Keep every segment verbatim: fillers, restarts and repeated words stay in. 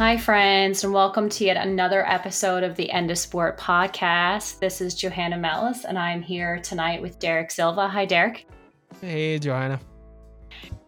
Hi, friends, and welcome to yet another episode of the End of Sport podcast. This is Johanna Mellis, and I'm here tonight with Derek Silva. Hi, Derek. Hey, Johanna.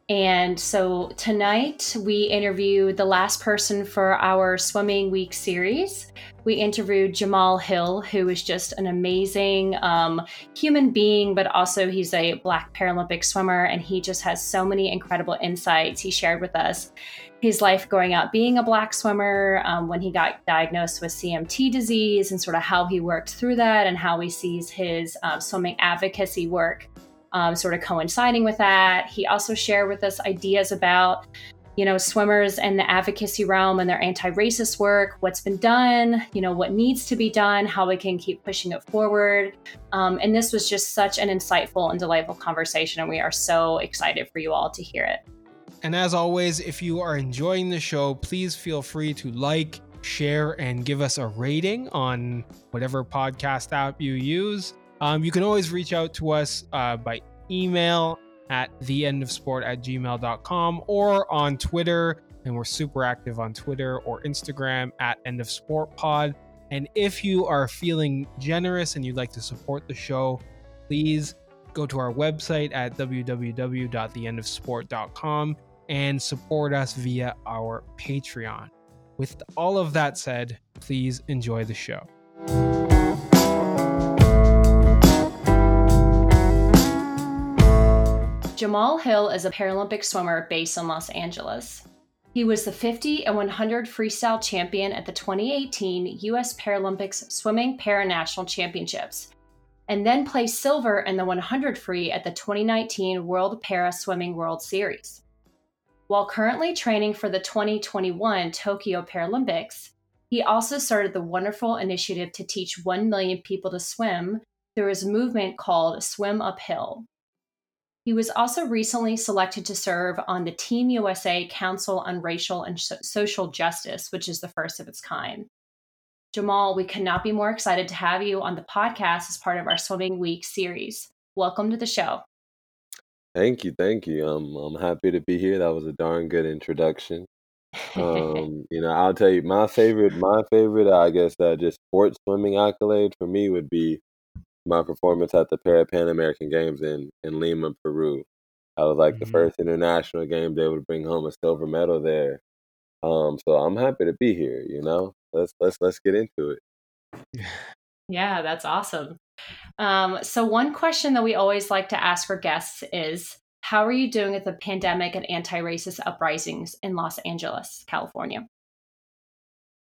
And so tonight we interviewed the last person for our Swimming Week series. We interviewed Jamal Hill, who is just an amazing um, human being, but also he's a Black Paralympic swimmer, and he just has so many incredible insights he shared with us. His life growing up being a Black swimmer, um, when he got diagnosed with C M T disease, and sort of how he worked through that and how he sees his uh, swimming advocacy work. Um, sort of coinciding with that. He also shared with us ideas about, you know, swimmers and the advocacy realm and their anti-racist work, what's been done, you know, what needs to be done, how we can keep pushing it forward. Um, and this was just such an insightful and delightful conversation, and we are so excited for you all to hear it. And as always, if you are enjoying the show, please feel free to like, share, and give us a rating on whatever podcast app you use. Um, you can always reach out to us uh, by email at the end of sport at gmail dot com or on Twitter. And we're super active on Twitter or Instagram at endofsportpod. And if you are feeling generous and you'd like to support the show, please go to our website at w w w dot the end of sport dot com and support us via our Patreon. With all of that said, please enjoy the show. Jamal Hill is a Paralympic swimmer based in Los Angeles. He was the fifty and one hundred freestyle champion at the twenty eighteen U S Paralympics Swimming Paranational Championships, and then placed silver in the one hundred free at the twenty nineteen World Para Swimming World Series. While currently training for the twenty twenty-one Tokyo Paralympics, he also started the wonderful initiative to teach one million people to swim through his movement called Swim Uphill. He was also recently selected to serve on the Team U S A Council on Racial and so- Social Justice, which is the first of its kind. Jamal, we could not be more excited to have you on the podcast as part of our Swimming Week series. Welcome to the show. Thank you. Thank you. I'm, I'm happy to be here. That was a darn good introduction. Um, you know, I'll tell you, my favorite, my favorite, I guess, uh, just sports swimming accolade for me would be my performance at the Parapan American Games in, in Lima, Peru. I was like mm-hmm. the first international game they would bring home a silver medal there. Um, so I'm happy to be here, you know. Let's let's let's get into it. Yeah, that's awesome. Um, so one question that we always like to ask our guests is, how are you doing with the pandemic and anti-racist uprisings in Los Angeles, California?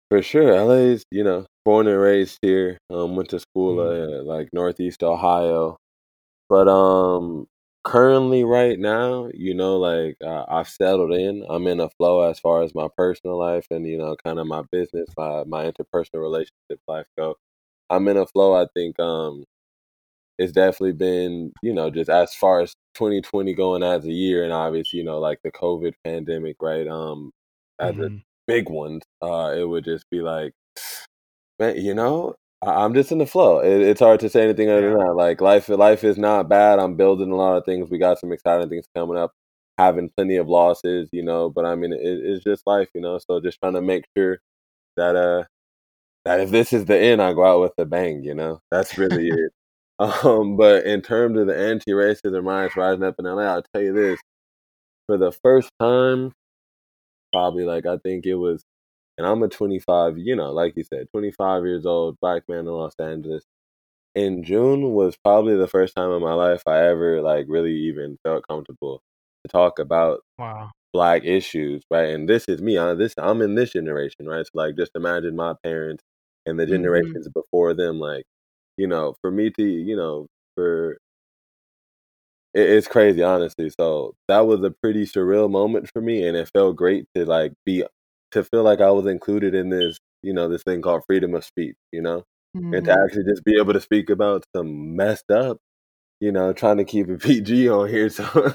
For sure. L A's, you know, born and raised here, um, went to school mm-hmm. uh, like Northeast Ohio. But um, currently right now, you know, like uh, I've settled in. I'm in a flow as far as my personal life and, you know, kind of my business, my, my interpersonal relationship life go. I'm in a flow. I think um, it's definitely been, you know, just as far as twenty twenty going as a year, and obviously, you know, like the COVID pandemic, right, um, as mm-hmm. a big ones, uh, it would just be like, man, you know, I- I'm just in the flow. It- it's hard to say anything other than that. Like life, life is not bad. I'm building a lot of things. We got some exciting things coming up, having plenty of losses, you know, but I mean, it- it's just life, you know, so just trying to make sure that, uh, that if this is the end, I go out with a bang, you know, that's really it. Um, but in terms of the anti-racism riots rising up in L A, I'll tell you this, for the first time, probably like I think it was, and I'm a twenty-five, you know, like you said, twenty-five years old black man in Los Angeles. In June was probably the first time in my life I ever like really even felt comfortable to talk about wow. black issues, right? And this is me. I, this I'm in this generation, right? So like, just imagine my parents and the generations mm-hmm. before them. Like, you know, for me to, you know, for it's crazy, honestly. So that was a pretty surreal moment for me, and it felt great to like be to feel like I was included in this, you know, this thing called freedom of speech, you know, mm-hmm. and to actually just be able to speak about some messed up, you know, trying to keep a P G on here, so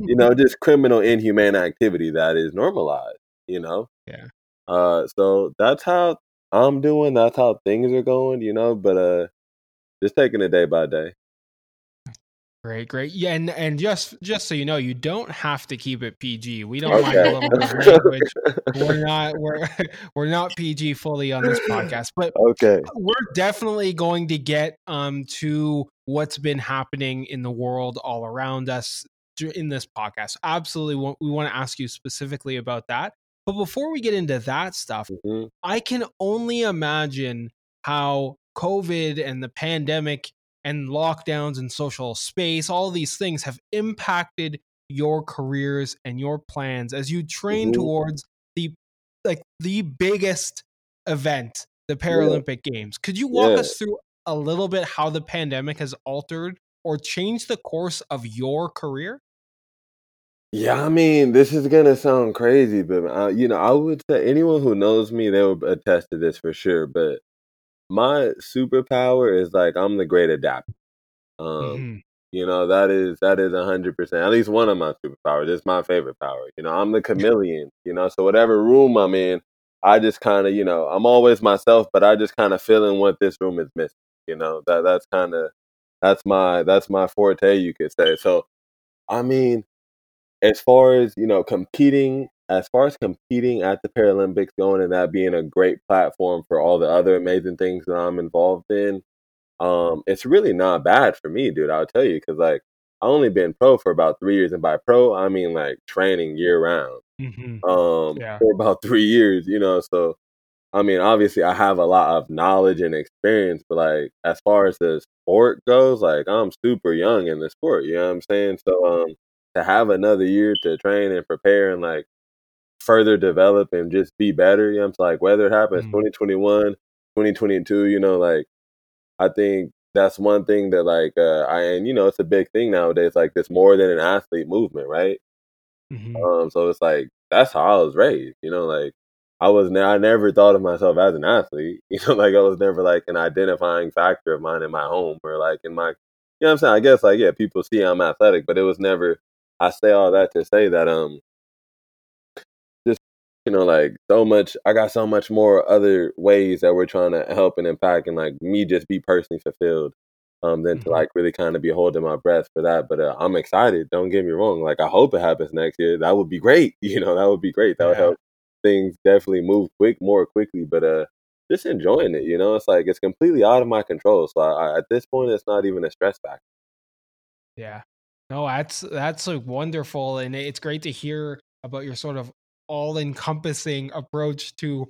you know, just criminal, inhumane activity that is normalized, you know. Yeah. Uh, so that's how I'm doing. That's how things are going, you know. But uh, just taking it day by day. Great, great. Yeah, and, and just just so you know, you don't have to keep it P G. We don't okay. mind language. We're not we're we're not P G fully on this podcast, but okay. we're definitely going to get um to what's been happening in the world all around us in this podcast. Absolutely, we want to ask you specifically about that. But before we get into that stuff, mm-hmm. I can only imagine how COVID and the pandemic and lockdowns and social space, all these things have impacted your careers and your plans as you train mm-hmm. towards the like the biggest event, the Paralympic yeah. Games. Could you walk yeah. us through a little bit how the pandemic has altered or changed the course of your career? Yeah, I mean, this is going to sound crazy, but, I, you know, I would say anyone who knows me, they will attest to this for sure, but my superpower is like I'm the great adapter. Um, mm-hmm. You know, that is that is one hundred percent. At least one of my superpowers. It's my favorite power. You know, I'm the chameleon, you know, so whatever room I'm in, I just kind of, you know, I'm always myself, but I just kind of fill in what this room is missing. You know, that that's kind of that's my that's my forte, you could say. So, I mean, as far as, you know, competing As far as competing at the Paralympics going and that being a great platform for all the other amazing things that I'm involved in, um, it's really not bad for me, dude. I'll tell you, because like I only been pro for about three years, and by pro I mean like training year round mm-hmm. um, yeah. for about three years, you know. So I mean, obviously I have a lot of knowledge and experience, but like as far as the sport goes, like I'm super young in the sport. You know what I'm saying? So um, to have another year to train and prepare and like further develop and just be better. You know, I'm like, whether it happens mm-hmm. twenty twenty-one, twenty twenty-two, you know, like, I think that's one thing that, like, uh, I, and, you know, it's a big thing nowadays, like, this more than an athlete movement, right? Mm-hmm. Um, so it's like, that's how I was raised, you know, like, I was, ne- I never thought of myself as an athlete, you know, like, I was never, like, an identifying factor of mine in my home or, like, in my, you know what I'm saying? I guess, like, yeah, people see I'm athletic, but it was never, I say all that to say that, um, you know, like so much, I got so much more other ways that we're trying to help and impact and like me just be personally fulfilled um, than mm-hmm. to like really kind of be holding my breath for that. But uh, I'm excited. Don't get me wrong. Like I hope it happens next year. That would be great. You know, that would be great. That yeah. would help things definitely move quick, more quickly, but uh, just enjoying it. You know, it's like, it's completely out of my control. So I, I, at this point, it's not even a stress factor. Yeah, no, that's, that's like wonderful. And it's great to hear about your sort of all-encompassing approach to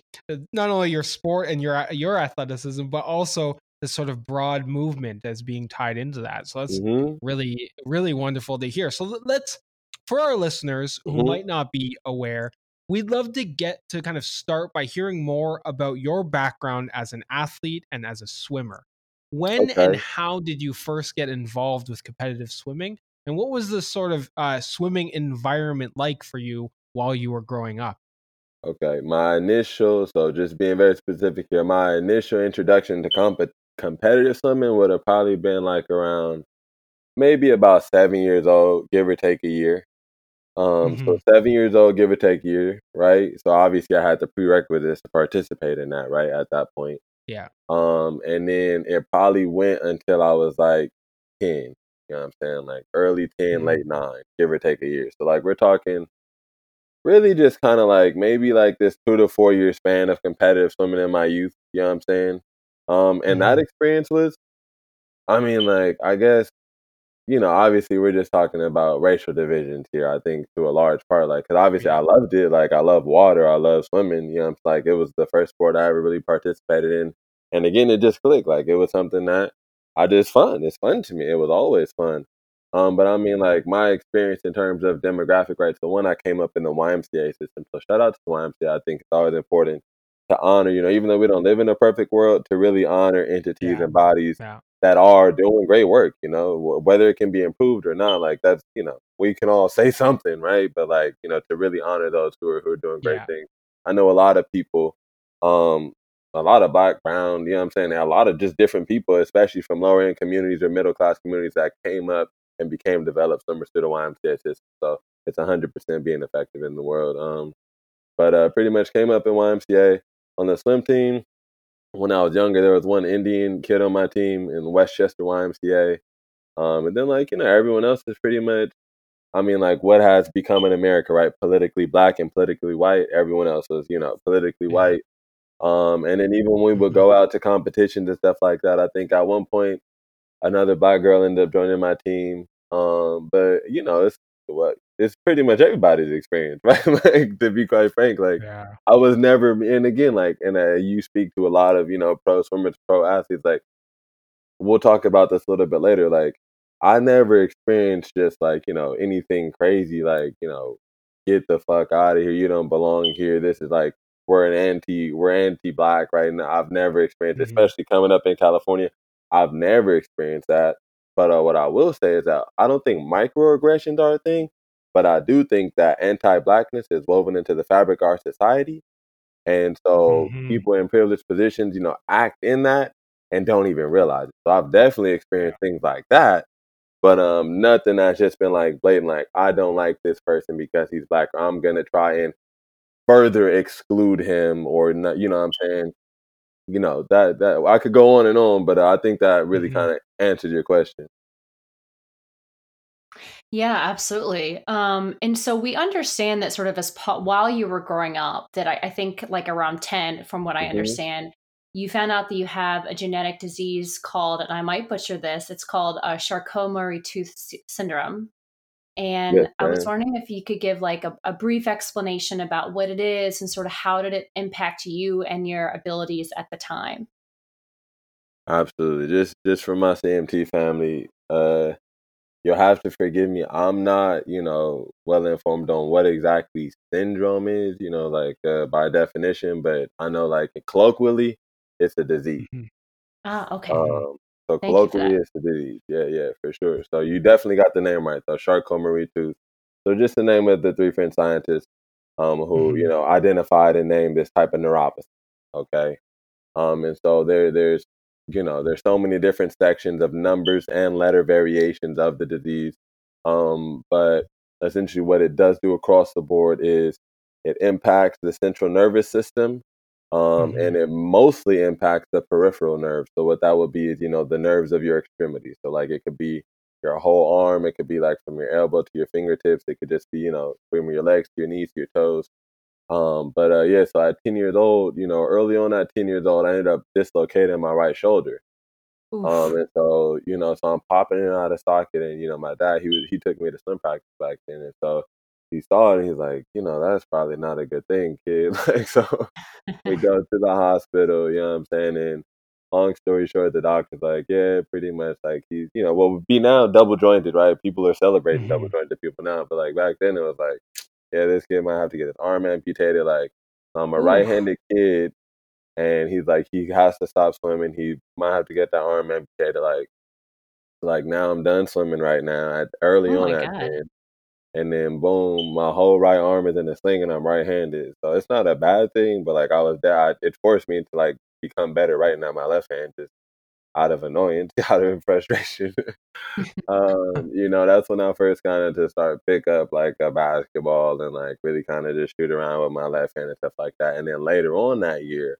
not only your sport and your your athleticism, but also the sort of broad movement as being tied into that. So that's mm-hmm. really, really wonderful to hear. So let's, for our listeners who mm-hmm. might not be aware, we'd love to get to kind of start by hearing more about your background as an athlete and as a swimmer. When okay. and how did you first get involved with competitive swimming? And what was the sort of uh, swimming environment like for you while you were growing up? Okay, my initial, so just being very specific here, my initial introduction to comp- competitive swimming would have probably been like around maybe about seven years old, give or take a year. Um, mm-hmm. So seven years old, give or take a year, right? So obviously I had the prerequisites to participate in that, right, at that point. Yeah. Um, and then it probably went until I was like ten, you know what I'm saying? Like early ten, mm-hmm. late nine, give or take a year. So like we're talking really just kind of like maybe like this two to four year span of competitive swimming in my youth, you know what I'm saying? Um, and mm-hmm. that experience was, I mean, like, I guess, you know, obviously we're just talking about racial divisions here, I think, to a large part, like, because obviously yeah. I loved it. Like, I love water. I love swimming. You know, I'm like, it was the first sport I ever really participated in. And again, it just clicked. Like, it was something that I just fun. It's fun to me. It was always fun. Um, but I mean, like, my experience in terms of demographic, right? So one, I came up in the Y M C A system. So shout out to the Y M C A. I think it's always important to honor, you know, even though we don't live in a perfect world, to really honor entities yeah. and bodies yeah. that are doing great work, you know, whether it can be improved or not. Like that's, you know, we can all say something, right? But like, you know, to really honor those who are, who are doing great yeah. things. I know a lot of people, um, a lot of black, brown, you know what I'm saying? A lot of just different people, especially from lower end communities or middle class communities that came up and became developed swimmers through the Y M C A system. So it's one hundred percent being effective in the world. Um, but uh, pretty much came up in Y M C A on the swim team. When I was younger, there was one Indian kid on my team in Westchester Y M C A. Um, and then, like, you know, everyone else is pretty much, I mean, like, what has become in America, right? Politically black and politically white. Everyone else was, you know, politically white. Um, and then even when we would go out to competitions and stuff like that, I think at one point, another black girl ended up joining my team. Um, but, you know, it's what it's pretty much everybody's experience, right? Like, to be quite frank, like, yeah. I was never, and again, like, and uh, you speak to a lot of, you know, pro swimmers, pro athletes, like, we'll talk about this a little bit later. Like, I never experienced just like, you know, anything crazy, like, you know, get the fuck out of here. You don't belong here. This is like, we're an anti, we're anti-black, right? And I've never experienced, mm-hmm. especially coming up in California, I've never experienced that. But uh, what I will say is that I don't think microaggressions are a thing, but I do think that anti-blackness is woven into the fabric of our society. And so mm-hmm. people in privileged positions, you know, act in that and don't even realize it. So I've definitely experienced yeah. things like that, but um, nothing that's just been like blatant, like, I don't like this person because he's black, or I'm going to try and further exclude him, or not, you know what I'm saying? You know, that that I could go on and on, but I think that really mm-hmm. kind of answered your question. Yeah, absolutely. Um, and so we understand that sort of as po- while you were growing up, that I, I think like around ten, from what I mm-hmm. understand, you found out that you have a genetic disease called, and I might butcher this, it's called uh, Charcot-Marie-Tooth syndrome. And yes, I was wondering if you could give like a, a brief explanation about what it is and sort of how did it impact you and your abilities at the time? Absolutely. Just just for my C M T family, uh, you'll have to forgive me. I'm not, you know, well informed on what exactly syndrome is, you know, like uh, by definition, but I know like colloquially, it's a disease. Mm-hmm. Ah, okay. Um, So Thank colloquially, it's a disease. Yeah, yeah, for sure. So you definitely got the name right, though. Charcot-Marie-Tooth. So just the name of the three French scientists um, who, mm-hmm. you know, identified and named this type of neuropathy. Okay, um, and so there, there's, you know, there's so many different sections of numbers and letter variations of the disease. Um, but essentially, what it does do across the board is it impacts the central nervous system. Um, mm-hmm. And it mostly impacts the peripheral nerve. So what that would be is, you know, the nerves of your extremities. So like it could be your whole arm. It could be like from your elbow to your fingertips. It could just be, you know, from your legs to your knees to your toes. Um, but uh, yeah, so at ten years old, you know, early on at ten years old, I ended up dislocating my right shoulder. Oof. Um, and so, you know, so I'm popping in and out of socket. And, you know, my dad, he was, he took me to swim practice back then. And so he saw it and he's like, you know, that's probably not a good thing, kid. Like, so we go to the hospital, you know what I'm saying? And long story short, the doctor's like, yeah, pretty much like he's, you know, what would be now double jointed, right? People are celebrating mm-hmm. double jointed people now. But like back then it was like, yeah, this kid might have to get his arm amputated. Like I'm a mm-hmm. right-handed kid. And he's like, he has to stop swimming. He might have to get that arm amputated. Like, like now I'm done swimming right now. I, early oh on at ten. And then, boom, my whole right arm is in a sling and I'm right-handed. So it's not a bad thing, but, like, I was there. I, it forced me to, like, become better right now. My left hand just out of annoyance, out of frustration. um, you know, that's when I first kind of just started pick up, like, a basketball and, like, really kind of just shoot around with my left hand and stuff like that. And then later on that year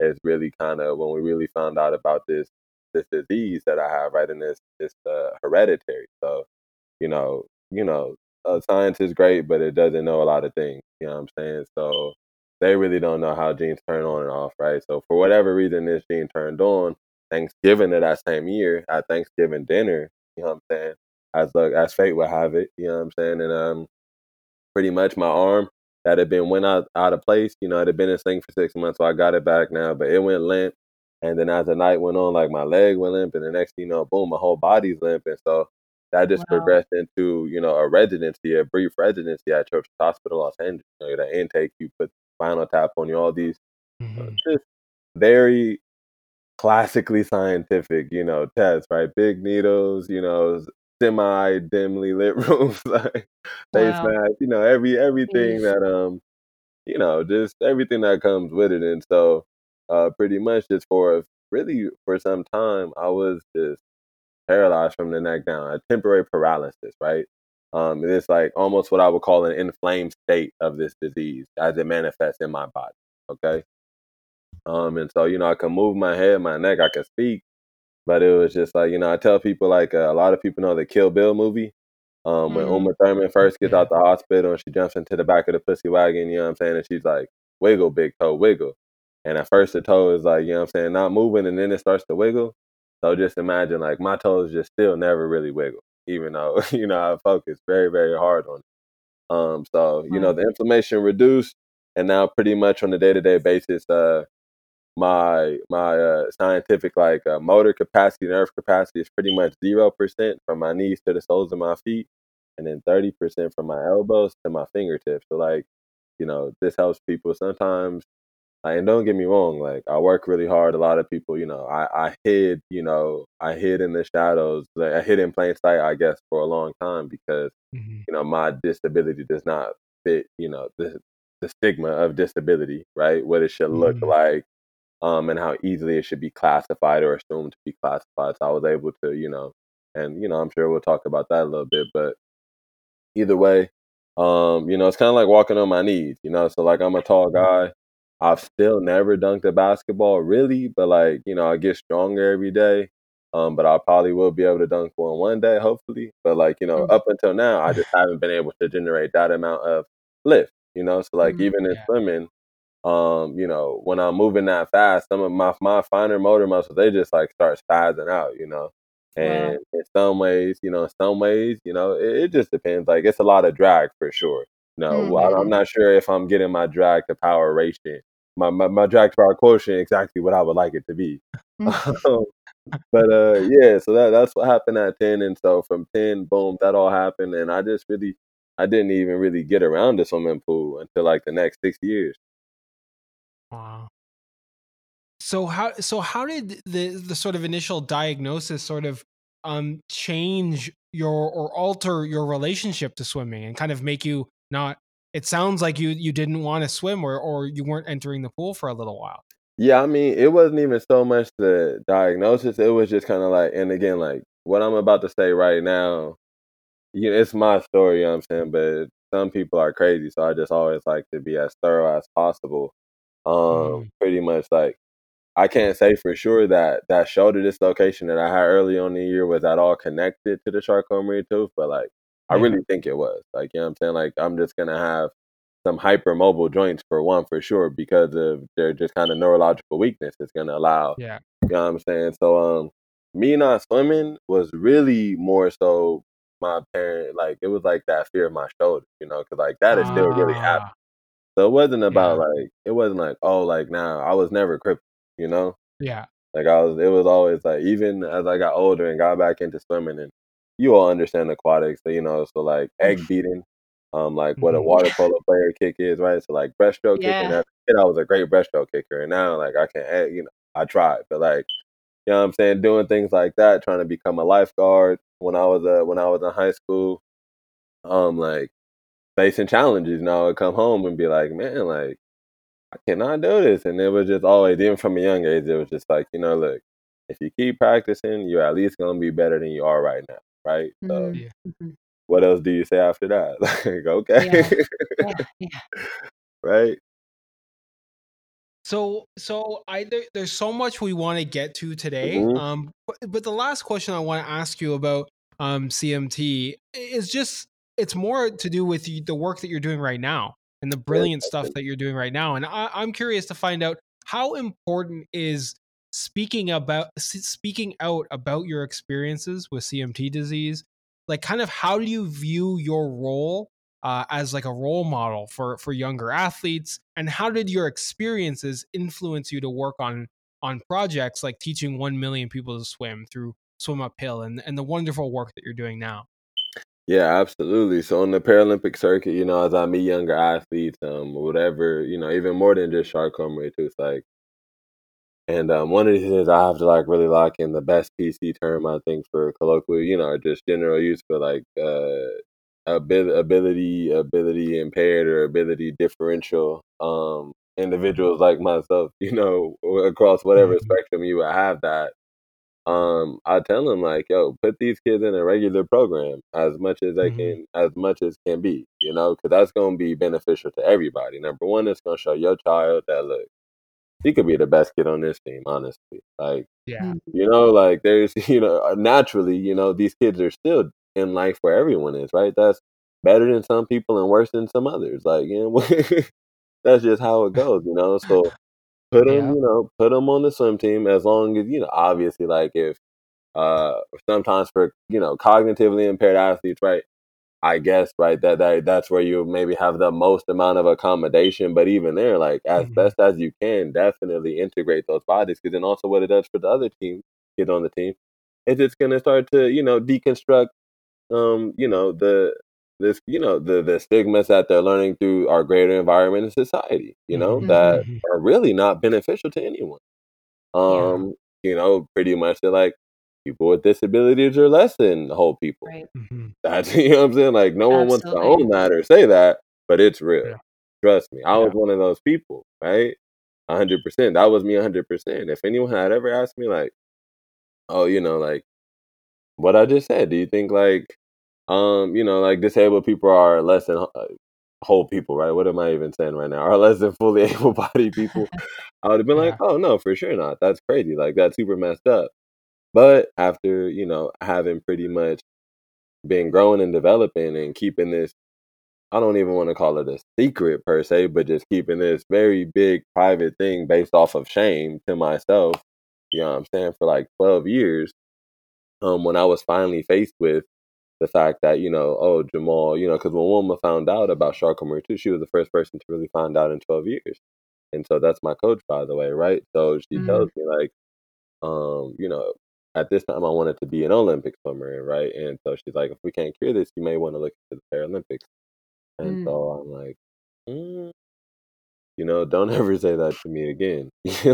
is really kind of when we really found out about this this disease that I have, right, and it's, it's uh, hereditary. So, you know, you know. Uh, science is great, but it doesn't know a lot of things, you know what I'm saying? So they really don't know how genes turn on and off, right? So for whatever reason, this gene turned on Thanksgiving of that same year at Thanksgiving dinner, you know what I'm saying? As luck, as fate would have it, you know what I'm saying? And um, pretty much my arm that had been went out, out of place, you know, it had been in a sling for six months, so I got it back now, but it went limp. And then as the night went on, like my leg went limp, and the next thing you know, boom, my whole body's limp. And so that just wow. progressed into, you know, a residency, a brief residency at Children's Hospital Los Angeles. You know, the intake, you put spinal tap on you, all these mm-hmm. uh, just very classically scientific, you know, tests, right? Big needles, you know, semi-dimly lit rooms, like face wow. mask, you know, every everything Jeez. that, um, you know, just everything that comes with it. And so uh, pretty much just for really for some time, I was just paralyzed from the neck down, a temporary paralysis, right? Um, it's like almost what I would call an inflamed state of this disease as it manifests in my body, okay? Um, and so, you know, I can move my head, my neck, I can speak, But it was just like, you know, I tell people, like, uh, a lot of people know the Kill Bill movie. Um, when mm-hmm. Uma Thurman first gets out the hospital and she jumps into the back of the pussy wagon, you know what I'm saying? And she's like, wiggle, big toe, wiggle. And at first the toe is like, you know what I'm saying, not moving, and then it starts to wiggle. So just imagine, like, my toes just still never really wiggle, even though, you know, I focus very, very hard on it. Um, so, you mm-hmm. know, the inflammation reduced, and now pretty much on a day-to-day basis, uh, my my uh, scientific, like, uh, motor capacity, nerve capacity is pretty much zero percent from my knees to the soles of my feet. And then thirty percent from my elbows to my fingertips. So, like, you know, this helps people sometimes. Like, and don't get me wrong, like, I work really hard. A lot of people, you know, I, I hid, you know, I hid in the shadows. Like, I hid in plain sight, I guess, for a long time because, mm-hmm. you know, my disability does not fit, you know, the, the stigma of disability, right? What it should mm-hmm. look like um, and how easily it should be classified or assumed to be classified. So I was able to, you know, and, you know, I'm sure we'll talk about that a little bit, but either way, um, you know, it's kind of like walking on my knees, you know? So, like, I'm a tall guy. I've still never dunked a basketball, really, but, like, you know, I get stronger every day, um, but I probably will be able to dunk one one day, hopefully. But, like, you know, mm-hmm. up until now, I just haven't been able to generate that amount of lift, you know? So, like, mm-hmm. even in yeah. swimming, um, you know, when I'm moving that fast, some of my, my finer motor muscles, they just, like, start spazzing out, you know? And wow. in some ways, you know, in some ways, you know, it, it just depends. Like, it's a lot of drag for sure. You know, mm-hmm. well, I'm not sure if I'm getting my drag to power ratio, my, my, my drag to power quotient exactly what I would like it to be. Mm-hmm. but uh, yeah, so that, that's what happened at ten. And so from ten, boom, that all happened. And I just really, I didn't even really get around the swimming pool until like the next six years. Wow. So how so how did the, the sort of initial diagnosis sort of um, change your or alter your relationship to swimming and kind of make you not? It sounds like you you didn't want to swim or or you weren't entering the pool for a little while. Yeah, I mean, it wasn't even so much the diagnosis. It was just kind of like, and again, like what I'm about to say right now, you know, it's my story. You know what I'm saying, but some people are crazy, so I just always like to be as thorough as possible. Um, mm. Pretty much like. I can't say for sure that that shoulder dislocation that I had early on in the year was at all connected to the Charcot-Marie-Tooth, but like, I yeah. really think it was. Like, you know what I'm saying? Like, I'm just going to have some hypermobile joints for one for sure because of their just kind of neurological weakness it's going to allow. Yeah. You know what I'm saying? So, um, me not swimming was really more so my parent, like, it was like that fear of my shoulder, you know, because like that is ah. still really happening. So it wasn't about yeah. like, it wasn't like, oh, like now nah, I was never crippled. You know, yeah. Like I was, it was always like even as I got older and got back into swimming, and you all understand aquatics, so you know, so like egg beating, um, like what a water polo player kick is, right? So like breaststroke yeah. kicking. As a kid, I was a great breaststroke kicker, and now like I can't, you know, I tried, but like you know, what I'm saying, doing things like that, trying to become a lifeguard when I was a when I was in high school, um, like facing challenges, and I would come home and be like, man, like. I cannot do this. And it was just always, even from a young age, it was just like, you know, look, if you keep practicing, you're at least going to be better than you are right now, right? So yeah. what else do you say after that? Like, okay. Yeah. Yeah. Yeah. Right? So so I, there, there's so much we want to get to today. Mm-hmm. Um, but, but the last question I want to ask you about um, C M T is just, it's more to do with the work that you're doing right now. And the brilliant stuff that you're doing right now. And I, I'm curious to find out how important is speaking about speaking out about your experiences with C M T disease? Like kind of how do you view your role uh, as like a role model for, for younger athletes? And how did your experiences influence you to work on on projects like teaching one million people to swim through Swim Uphill and, and the wonderful work that you're doing now? Yeah, absolutely. So on the Paralympic circuit, you know, as I meet younger athletes, um, whatever, you know, even more than just Charcot-Marie-Tooth, like, and um, one of the things I have to like really lock in the best P C term I think for colloquial, you know, or just general use for like uh, ability, ability impaired or ability differential um, individuals like myself, you know, across whatever mm-hmm. spectrum you would have that. Um, I tell them like, yo, put these kids in a regular program as much as they mm-hmm. can, as much as can be, you know, because that's going to be beneficial to everybody. Number one, it's going to show your child that, look, he could be the best kid on this team, honestly. Like, yeah, you know, like there's, you know, naturally, you know, these kids are still in life where everyone is, right? That's better than some people and worse than some others. Like, you know, that's just how it goes, you know? So put them, yeah. you know, put them on the swim team as long as, you know, obviously, like if uh, sometimes for, you know, cognitively impaired athletes, right? I guess, right, that, that that's where you maybe have the most amount of accommodation. But even there, like, as mm-hmm. best as you can, definitely integrate those bodies. Because then also what it does for the other team, kids on the team, is it's going to start to, you know, deconstruct, um, you know, the this, you know, the, the stigmas that they're learning through our greater environment and society, you know, mm-hmm. that are really not beneficial to anyone. Um, yeah. You know, pretty much they're like, people with disabilities are less than whole people. Right. Mm-hmm. That's, you know what I'm saying? Like, no one Absolutely. wants to own that or say that, but it's real. Yeah. Trust me. I yeah. was one of those people, right? one hundred percent. That was me one hundred percent. If anyone had ever asked me, like, oh, you know, like, what I just said, do you think, like, um, you know, like, disabled people are less than uh, whole people, right? What am I even saying right now? Are less than fully able-bodied people? I would have been yeah. like, oh, no, for sure not. That's crazy. Like, that's super messed up. But after, you know, having pretty much been growing and developing and keeping this, I don't even want to call it a secret per se, but just keeping this very big private thing based off of shame to myself, you know what I'm saying, for like twelve years, um, when I was finally faced with the fact that, you know, oh, Jamal, you know, because when Wilma found out about Charcot-Marie-Tooth, she was the first person to really find out in twelve years. And so that's my coach, by the way, right? So she mm-hmm. tells me, like, um, you know, at this time, I wanted to be an Olympic swimmer, right? And so she's like, if we can't cure this, you may want to look into the Paralympics. And mm. so I'm like, mm. you know, don't ever say that to me again.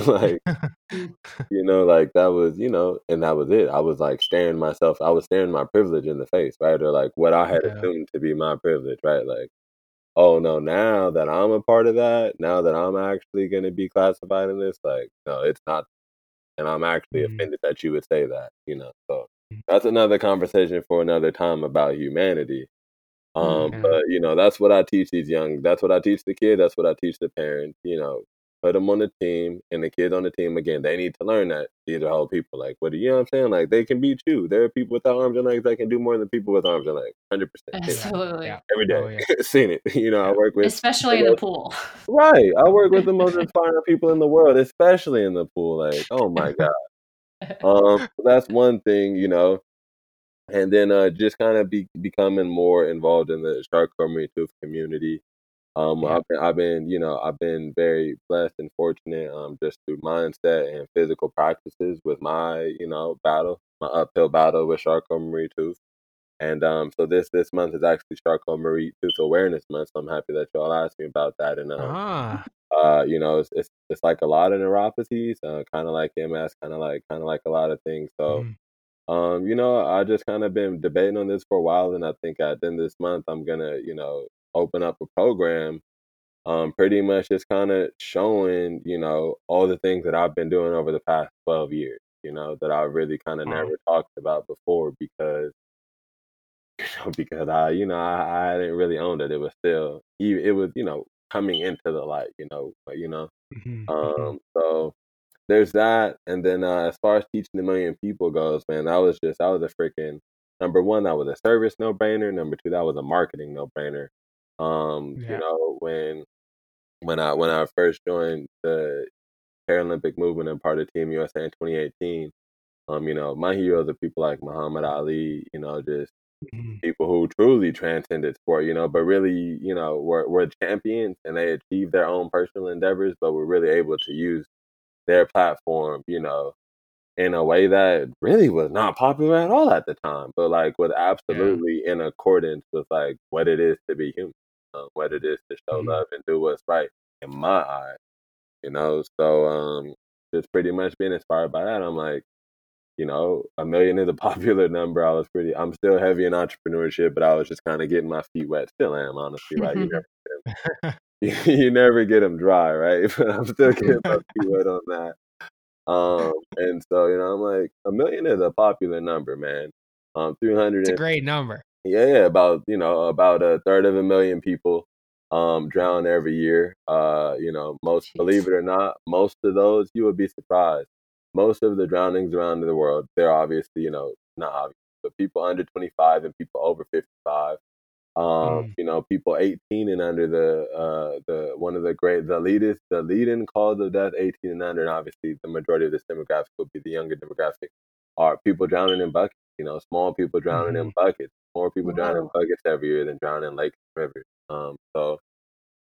Like, you know, like that was, you know, and that was it. I was like staring myself, I was staring my privilege in the face, right? Or like what I had yeah. assumed to be my privilege, right? Like, oh no, now that I'm a part of that, now that I'm actually going to be classified in this, like, no, it's not. And I'm actually mm-hmm. offended that you would say that, you know. So that's another conversation for another time about humanity. Um, okay. But, you know, that's what I teach these young. That's what I teach the kids. That's what I teach the parents, you know. Put them on the team. And the kids on the team, again, they need to learn that these are whole people. Like, what do you know what I'm saying? Like, they can beat you. There are people without arms and legs that can do more than people with arms and legs. one hundred percent. Absolutely. Yeah. Every day. Oh, yeah. Seen it. You know, I work with. Especially in the pool. Right. I work with the most inspiring people in the world, especially in the pool. Like, oh my God. Um, that's one thing, you know. And then uh, just kind of be, becoming more involved in the Charcot-Marie-Tooth community. Um, yeah. I've been, I've been, you know, I've been very blessed and fortunate, um, just through mindset and physical practices with my, you know, battle, my uphill battle with Charcot-Marie-Tooth. And, um, so this, this month is actually Charcot-Marie-Tooth Awareness Month. So I'm happy that y'all asked me about that. And, um, ah. uh, you know, it's, it's, it's like a lot of neuropathies, uh, kind of like M S, kind of like, kind of like a lot of things. So, mm. um, you know, I just kind of been debating on this for a while. And I think at the end of this month, I'm going to, you know, open up a program, um, pretty much just kind of showing, you know, all the things that I've been doing over the past twelve years, you know, that I really kind of never talked about before because, you know, because I, you know, I, I hadn't really owned it. It was still, it was, you know, coming into the light, you know, but, you know, mm-hmm. um, so there's that. And then uh, as far as teaching a million people goes, man, that was just, that was a freaking, number one, that was a service no-brainer. Number two, that was a marketing no-brainer. Um, yeah. You know, when when I when I first joined the Paralympic movement and part of Team U S A in twenty eighteen, um, you know, my heroes are people like Muhammad Ali, you know, just mm-hmm. people who truly transcended sport, you know, but really, you know, were were champions and they achieved their own personal endeavors, but were really able to use their platform, you know, in a way that really was not popular at all at the time, but like was absolutely yeah. in accordance with like what it is to be human. Um, what it is to show mm-hmm. love and do what's right in my eyes, you know. So um, just pretty much being inspired by that. I'm like, you know, a million is a popular number. I was pretty, I'm still heavy in entrepreneurship, but I was just kind of getting my feet wet. Still am, honestly, right? You never, you, you never get them dry, right? But I'm still getting my feet wet on that. Um, and so, you know, I'm like, a million is a popular number, man. Um, three hundred. It's a great number. Yeah, about, you know, about a third of a million people um, drown every year. Uh, you know, most, believe it or not, most of those, you would be surprised. Most of the drownings around the world, they're obviously, you know, not obvious, but people under twenty-five and people over fifty-five. Um, mm. You know, people eighteen and under, the uh, the one of the great, the leaders, the leading cause of death, eighteen and under, and obviously the majority of this demographic would be the younger demographic, are people drowning in buckets. You know, small people drowning mm. in buckets. More people wow. drowning in buckets every year than drowning in lakes and rivers. Um, so,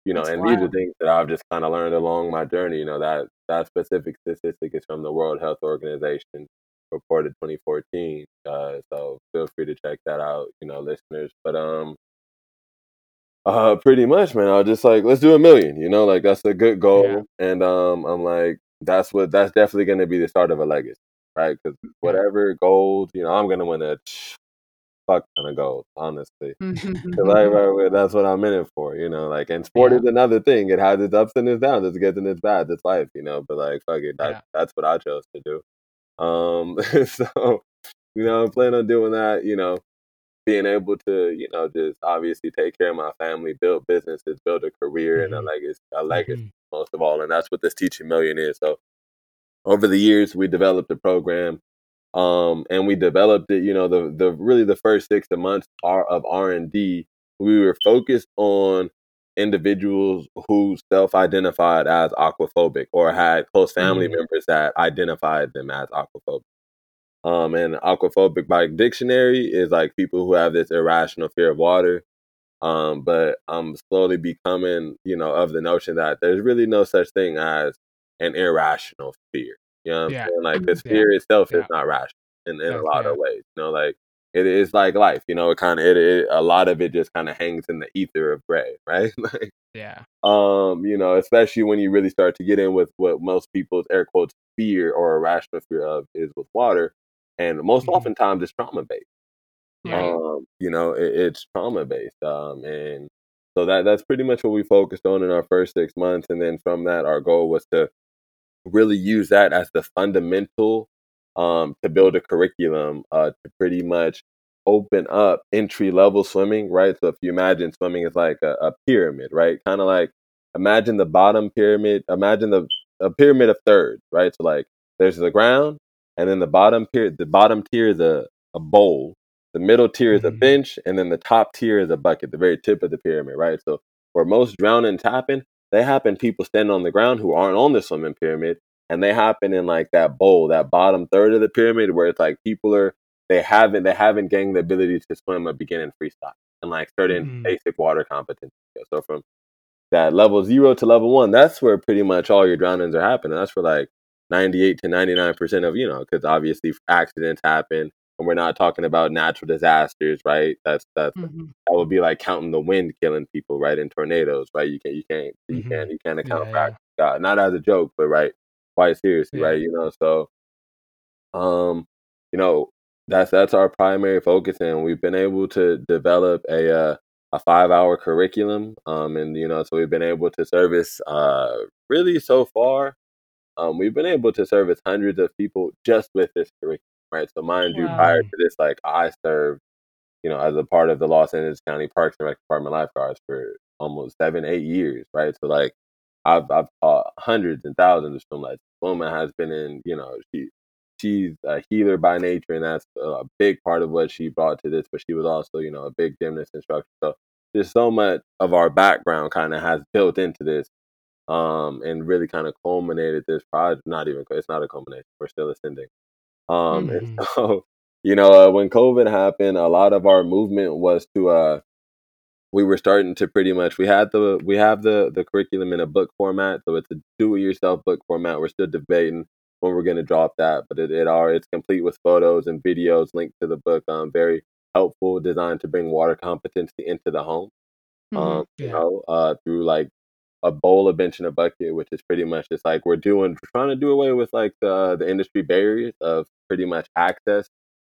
you know, that's and wild. These are things that I've just kind of learned along my journey. You know, that that specific statistic is from the World Health Organization, reported twenty fourteen. Uh, so feel free to check that out, you know, listeners. But um. Uh, pretty much, man. I was just like, let's do a million, you know, like that's a good goal. Yeah. And um, I'm like, that's what, that's definitely going to be the start of a legacy, right? Because whatever goals, you know, I'm going to win a fuck ton of goals, honestly. Like, that's what I'm in it for, you know, like, and sport yeah. is another thing. It has its ups and its downs. It's good and it's bad. It's life, you know, but like, fuck it. That, yeah. That's what I chose to do. Um, so, you know, I'm planning on doing that, you know. Being able to, you know, just obviously take care of my family, build businesses, build a career, mm-hmm. and I like it. I like mm-hmm. it most of all, and that's what this Teaching Million is. So, over the years, we developed a program, um, and we developed it. You know, the the really the first six months are of R and D. We were focused on individuals who self-identified as aquaphobic or had close family mm-hmm. members that identified them as aquaphobic. Um, and aquaphobic by dictionary is like people who have this irrational fear of water. Um, but I'm slowly becoming, you know, of the notion that there's really no such thing as an irrational fear. You know what I'm yeah. saying? Like this yeah. fear itself yeah. is not rational in, in yeah. a lot yeah. of ways. You know, like it is like life, you know, it kind of, it, it, a lot of it just kind of hangs in the ether of gray, right? Like, yeah. Um, you know, especially when you really start to get in with what most people's air quotes fear or irrational fear of is with water. And most mm-hmm. oftentimes it's trauma-based. Yeah. Um, you know, it, it's trauma-based. Um, and so that that's pretty much what we focused on in our first six months. And then from that, our goal was to really use that as the fundamental um, to build a curriculum uh, to pretty much open up entry-level swimming, right? So if you imagine swimming is like a, a pyramid, right? Kind of like, imagine the bottom pyramid, imagine the a pyramid of thirds, right? So like, there's the ground, and then the bottom tier, the bottom tier is a, a bowl. The middle tier is a bench, and then the top tier is a bucket. The very tip of the pyramid, right? So where most drownings happen, they happen people standing on the ground who aren't on the swimming pyramid, and they happen in like that bowl, that bottom third of the pyramid, where it's like people are they haven't they haven't gained the ability to swim a beginning freestyle and like certain mm-hmm. basic water competencies. So from that level zero to level one, that's where pretty much all your drownings are happening. That's where like ninety-eight to ninety-nine percent of, you know, because obviously accidents happen, and we're not talking about natural disasters, right? That's that's mm-hmm. that would be like counting the wind killing people, right? In tornadoes, right? You can't you can't mm-hmm. you can't you can't account yeah, for accidents. God, not as a joke, but right, quite seriously, yeah. right? You know, so um, you know, that's that's our primary focus, and we've been able to develop a uh, a five hour curriculum, um, and you know, so we've been able to service uh really so far. Um, we've been able to service hundreds of people just with this curriculum, right? So mind wow. you, prior to this, like I served, you know, as a part of the Los Angeles County Parks and Rec Department lifeguards for almost seven, eight years, right? So like I've I've taught hundreds and thousands of swim lessons. Wilma has been in, you know, she she's a healer by nature, and that's a big part of what she brought to this. But she was also, you know, a big gymnast instructor. So there's so much of our background kind of has built into this. Um, and really kind of culminated this project. Not even, it's not a culmination. We're still ascending. Um, mm-hmm. And so, you know, uh, when COVID happened, a lot of our movement was to, uh, we were starting to pretty much, we had the, we have the, the curriculum in a book format. So it's a do-it-yourself book format. We're still debating when we're going to drop that, but it, it are, it's complete with photos and videos linked to the book. Um, very helpful, designed to bring water competency into the home. Mm-hmm. Um, yeah. You know, uh, through like, a bowl, a bench, and a bucket, which is pretty much just like we're doing, trying to do away with like the the industry barriers of pretty much access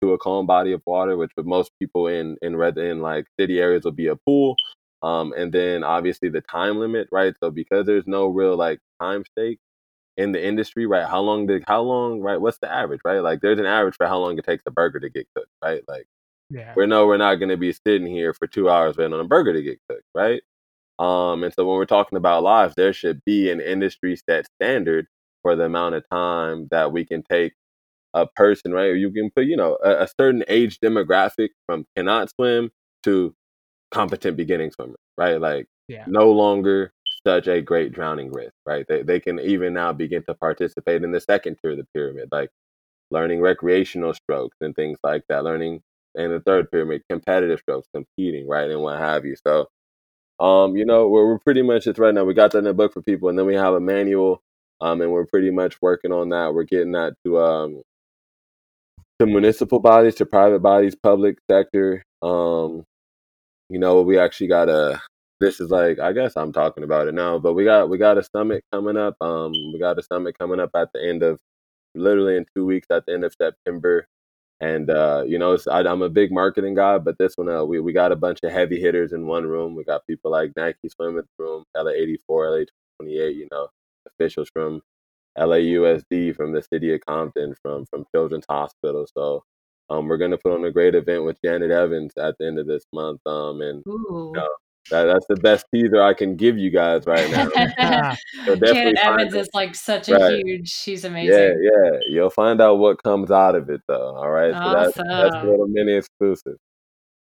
to a calm body of water, which with most people in in red in like city areas will be a pool, um, and then obviously the time limit, right? So because there's no real like time stake in the industry, right? How long did how long, right? What's the average, right? Like there's an average for how long it takes a burger to get cooked, right? Like yeah. we know we're not going to be sitting here for two hours waiting on a burger to get cooked, right? Um, and so when we're talking about lives, there should be an industry set standard for the amount of time that we can take a person, right? You can put, you know, a, a certain age demographic from cannot swim to competent beginning swimmer, right? Like yeah. no longer such a great drowning risk, right? They they can even now begin to participate in the second tier of the pyramid, like learning recreational strokes and things like that, learning in the third pyramid, competitive strokes, competing, right? And what have you. So, um, you know, we're, we're pretty much just right now, we got that in a book for people, and then we have a manual, um, and we're pretty much working on that. We're getting that to, um, to municipal bodies, to private bodies, public sector. Um, you know, we actually got a, this is like, I guess I'm talking about it now, but we got, we got a summit coming up. Um, we got a summit coming up at the end of, literally in two weeks at the end of September. And, uh, you know, it's, I, I'm a big marketing guy, but this one, uh, we, we got a bunch of heavy hitters in one room. We got people like Nike Swim in the room, L A eighty-four, L A twenty-eight, you know, officials from L A U S D, from the city of Compton, from from Children's Hospital. So um, we're going to put on a great event with Janet Evans at the end of this month. Um, and you know, that, that's the best teaser I can give you guys right now. So Janet Evans is like such a right. huge, she's amazing. Yeah, yeah. You'll find out what comes out of it though. All right. Awesome. So that's, that's a little mini exclusive.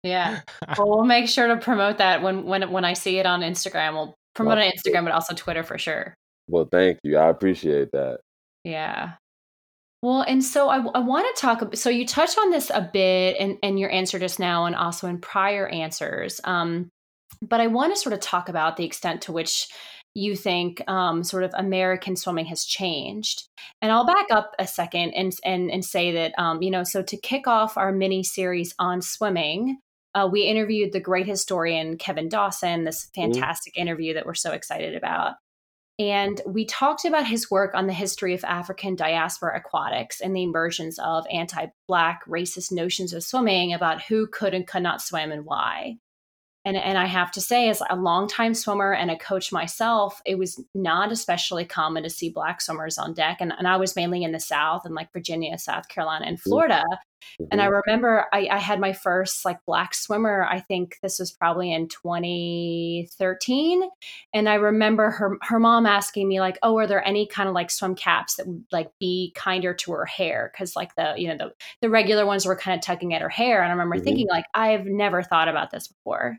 Yeah. Well, we'll make sure to promote that when, when, when I see it on Instagram. We'll promote it on Instagram, but also Twitter for sure. Well, thank you. I appreciate that. Yeah. Well, and so I, I want to talk, so you touched on this a bit in, in your answer just now and also in prior answers. Um, but I want to sort of talk about the extent to which you think um, sort of American swimming has changed. And I'll back up a second and, and, and say that, um, you know, so to kick off our mini series on swimming, uh, we interviewed the great historian, Kevin Dawson, this fantastic mm-hmm. interview that we're so excited about. And we talked about his work on the history of African diaspora aquatics and the emergence of anti-Black racist notions of swimming about who could and could not swim and why. And, and I have to say, as a longtime swimmer and a coach myself, it was not especially common to see Black swimmers on deck. And, and I was mainly in the South and like Virginia, South Carolina, and Florida. Mm-hmm. And I remember I, I had my first like Black swimmer, I think this was probably in twenty thirteen. And I remember her her mom asking me like, oh, are there any kind of like swim caps that would like be kinder to her hair? Cause like the, you know, the, the regular ones were kind of tugging at her hair. And I remember mm-hmm. thinking like, I've never thought about this before.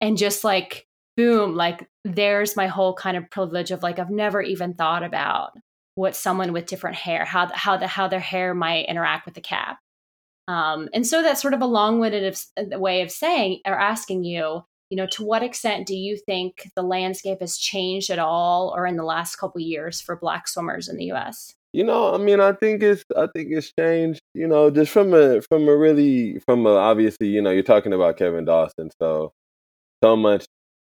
And just like, boom, like there's my whole kind of privilege of like, I've never even thought about what someone with different hair, how the, how the, how their hair might interact with the cap. Um, and so that's sort of a long-winded of, way of saying or asking you, you know, to what extent do you think the landscape has changed at all or in the last couple of years for Black swimmers in the U S? You know, I mean, I think it's, I think it's changed, you know, just from a, from a really, from a, obviously, you know, you're talking about Kevin Dawson, so. So much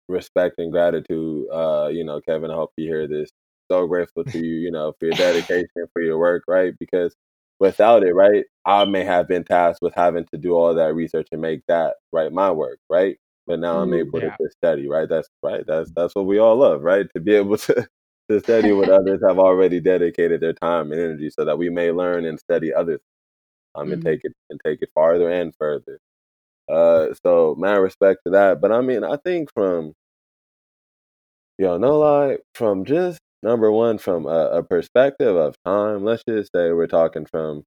respect and gratitude, uh, you know, Kevin, I hope you hear this. So grateful to you, you know, for your dedication, for your work, right? Because without it, right, I may have been tasked with having to do all that research and make that, right, my work, right? But now mm, I'm able yeah. to study, right? That's right. That's that's what we all love, right? To be able to, to study what others have already dedicated their time and energy so that we may learn and study others um, mm. and take it and take it farther and further. Uh, so mad respect to that. But I mean, I think from, yo, no lie, from just number one, from a, a perspective of time, let's just say we're talking from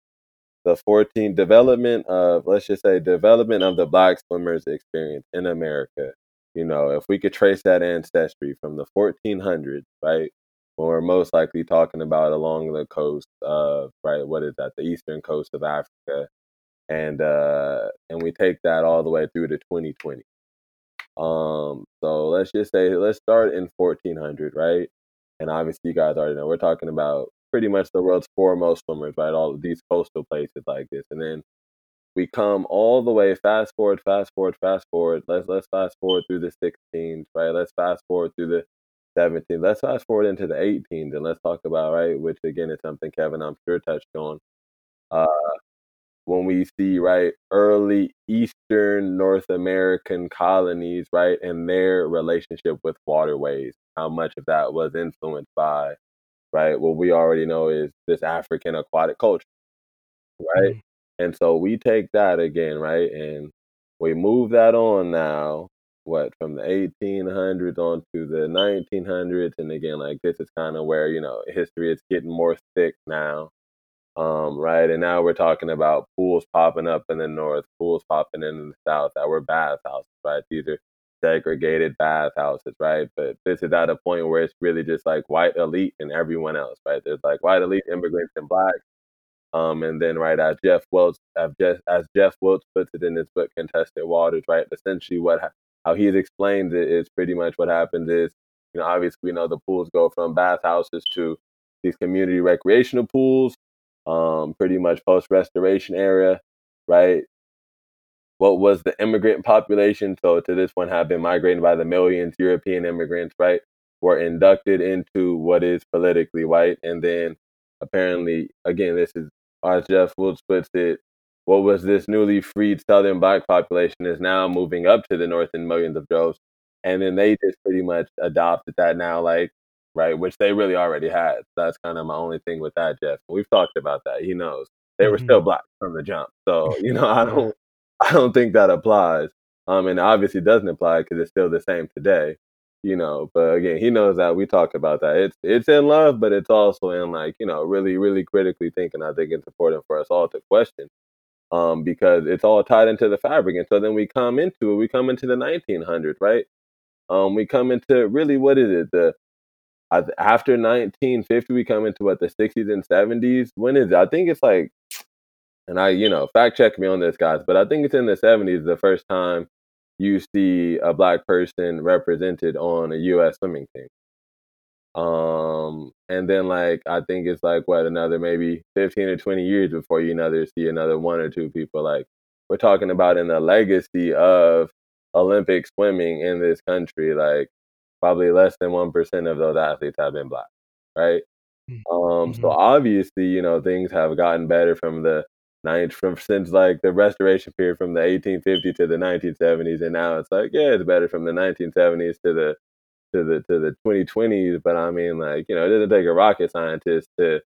the fourteen development of, let's just say development of the Black swimmers experience in America. You know, if we could trace that ancestry from the fourteen hundreds, right? When we're most likely talking about along the coast of, right? What is that? The eastern coast of Africa. And uh, and we take that all the way through to twenty twenty. Um, so let's just say, let's start in fourteen hundred, right? And obviously you guys already know, we're talking about pretty much the world's foremost swimmers, right? All of these coastal places like this. And then we come all the way, fast forward, fast forward, fast forward. Let's let's fast forward through the sixteens, right? Let's fast forward through the seventeens. Let's fast forward into the eighteens. And let's talk about, right, which again is something Kevin, I'm sure, touched on. Uh, when we see, right, early Eastern North American colonies, right, and their relationship with waterways, how much of that was influenced by, right, what we already know is this African aquatic culture, right? Mm-hmm. And so we take that again, right, and we move that on now what, from the eighteen hundreds on to the nineteen hundreds. And again, like, this is kind of where, you know, history is getting more thick now. Um, right. And now we're talking about pools popping up in the north, pools popping in the south that were bathhouses, right? These are segregated bathhouses, right? But this is at a point where it's really just like white elite and everyone else, right? There's like white elite, immigrants, and blacks. Um, and then, right, as Jeff Wiltse, as Jeff, as Jeff Wiltse puts it in his book, Contested Waters, right? Essentially what, how he's explained it is pretty much what happens is, you know, obviously, we know the pools go from bathhouses to these community recreational pools, um, pretty much post-restoration era, right? What was the immigrant population? So to this point have been migrating by the millions. European immigrants, right, were inducted into what is politically white. And then apparently, again, this is, as Jeff Wiltse puts it, what was this newly freed Southern Black population is now moving up to the North in millions of droves. And then they just pretty much adopted that now, like, right, which they really already had. That's kind of my only thing with that, Jeff. We've talked about that. He knows. They were mm-hmm. still Black from the jump. So, you know, I don't I don't think that applies. Um, and obviously doesn't apply because it's still the same today, you know. But again, he knows that we talk about that. It's it's in love, but it's also in, like, you know, really, really critically thinking. I think it's important for us all to question, um, because it's all tied into the fabric. And so then we come into it. We come into the nineteen hundreds, right? Um, we come into really, what is it? The after nineteen fifty, we come into what, the sixties and seventies. When is it? I think it's like, and I, you know, fact check me on this, guys, but I think it's in the seventies the first time you see a Black person represented on a U S swimming team. Um, and then, like, I think it's like, what, another maybe fifteen or twenty years before you another see another one or two people. Like, we're talking about in the legacy of Olympic swimming in this country, like, probably less than one percent of those athletes have been Black, right? Um, mm-hmm. So obviously, you know, things have gotten better from the Nine, from since like the restoration period from the eighteen fifty to the nineteen seventies, and now it's like, yeah, it's better from the nineteen seventies to the to the to the twenty twenties. But I mean, like, you know, it doesn't take a rocket scientist to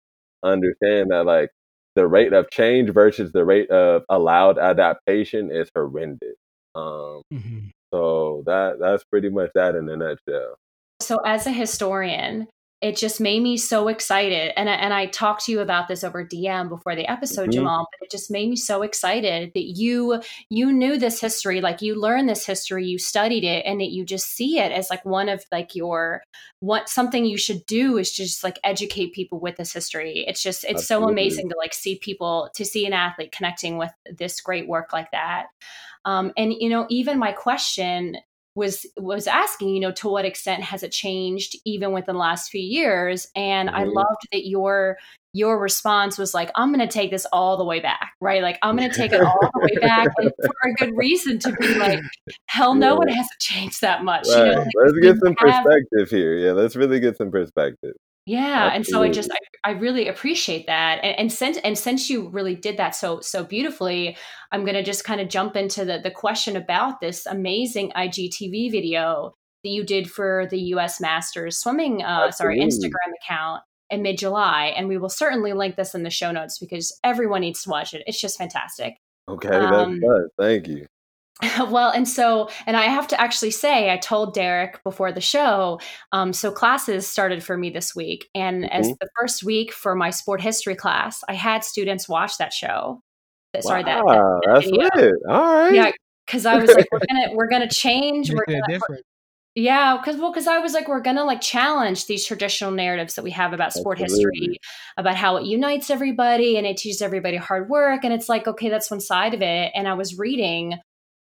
understand that, like, the rate of change versus the rate of allowed adaptation is horrendous. Um, mm-hmm. So that that's pretty much that in a nutshell. So as a historian, it just made me so excited. And I, and I talked to you about this over D M before the episode, mm-hmm. Jamal, but it just made me so excited that you, you knew this history, like you learned this history, you studied it, and that you just see it as like one of like your, what something you should do is just like educate people with this history. It's just, it's Absolutely. So amazing to like see people, to see an athlete connecting with this great work like that. Um, and, you know, even my question was was asking, you know, to what extent has it changed even within the last few years? And mm-hmm. I loved that your your response was like, I'm going to take this all the way back, right? Like, I'm going to take it all the way back, and for a good reason, to be like, hell no, yeah. It hasn't changed that much. Right. You know, like, let's get some have, perspective here. Yeah, let's really get some perspective. Yeah. Absolutely. And so I just, I, I really appreciate that. And, and since, and since you really did that so, so beautifully, I'm going to just kind of jump into the, the question about this amazing I G T V video that you did for the U S Masters Swimming, uh, sorry, Instagram account in mid-July. And we will certainly link this in the show notes because everyone needs to watch it. It's just fantastic. Okay. Um, that's good. Thank you. Well, and so, and I have to actually say, I told Derek before the show, um, so classes started for me this week. And mm-hmm. as the first week for my sport history class, I had students watch that show. Wow, Sorry, that, that that's lit. All right. Yeah, because I was like, we're going to we're gonna change. We're gonna, different. Yeah, because well, because I was like, we're going to like challenge these traditional narratives that we have about sport Absolutely. History, about how it unites everybody and it teaches everybody hard work. And it's like, okay, that's one side of it. And I was reading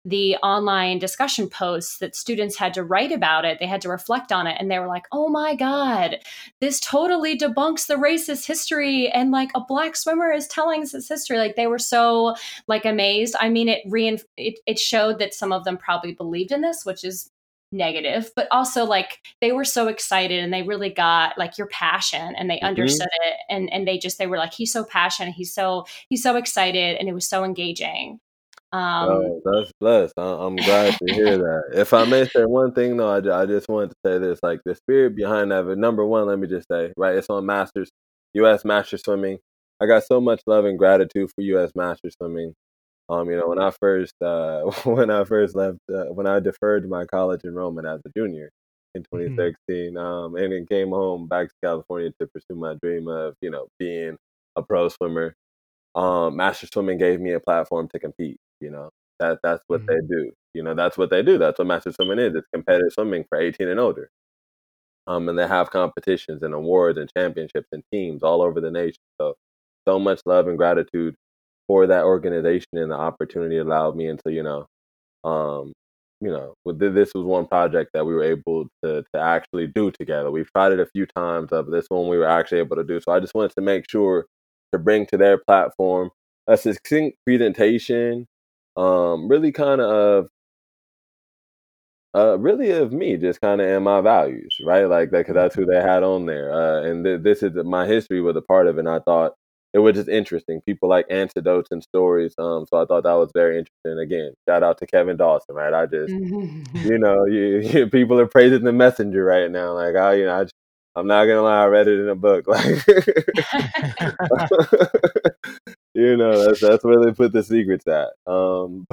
the online discussion posts that students had to write about it. They had to reflect on it. And they were like, oh my God, this totally debunks the racist history. And like a Black swimmer is telling us this history. Like they were so like amazed. I mean, it, re- it, it showed that some of them probably believed in this, which is negative, but also like they were so excited and they really got like your passion and they mm-hmm. understood it. And, and they just, they were like, he's so passionate. He's so, he's so excited. And it was so engaging. Um, oh, that's blessed. I- I'm glad to hear that. If I may say one thing, though, I, ju- I just wanted to say this, like the spirit behind that. But number one, let me just say, right, it's on Masters, U S Master Swimming. I got so much love and gratitude for U S Master Swimming. Um, you know, when I first uh, when I first left, uh, when I deferred my college enrollment as a junior in twenty thirteen, mm-hmm. um, and then came home back to California to pursue my dream of, you know, being a pro swimmer. Um, Master Swimming gave me a platform to compete. You know, that that's what mm-hmm. they do. You know, that's what they do. That's what Master Swimming is. It's competitive swimming for eighteen and older. Um, and they have competitions and awards and championships and teams all over the nation. So, so much love and gratitude for that organization and the opportunity allowed me into, you know, um, you know, with the, this was one project that we were able to to actually do together. We've tried it a few times, but this one we were actually able to do. So I just wanted to make sure to bring to their platform a succinct presentation, um, really kind of, uh, really of me, just kind of and my values, right? Like that, because that's who they had on there. Uh, and th- this is my history was a part of it. And I thought it was just interesting. People like anecdotes and stories. Um, so I thought that was very interesting. Again, shout out to Kevin Dawson, right? I just, you know, you, you, people are praising the messenger right now. Like, I, you know, I just, I'm not gonna lie, I read it in a book. Like, you know, that's that's where they put the secrets at. Um,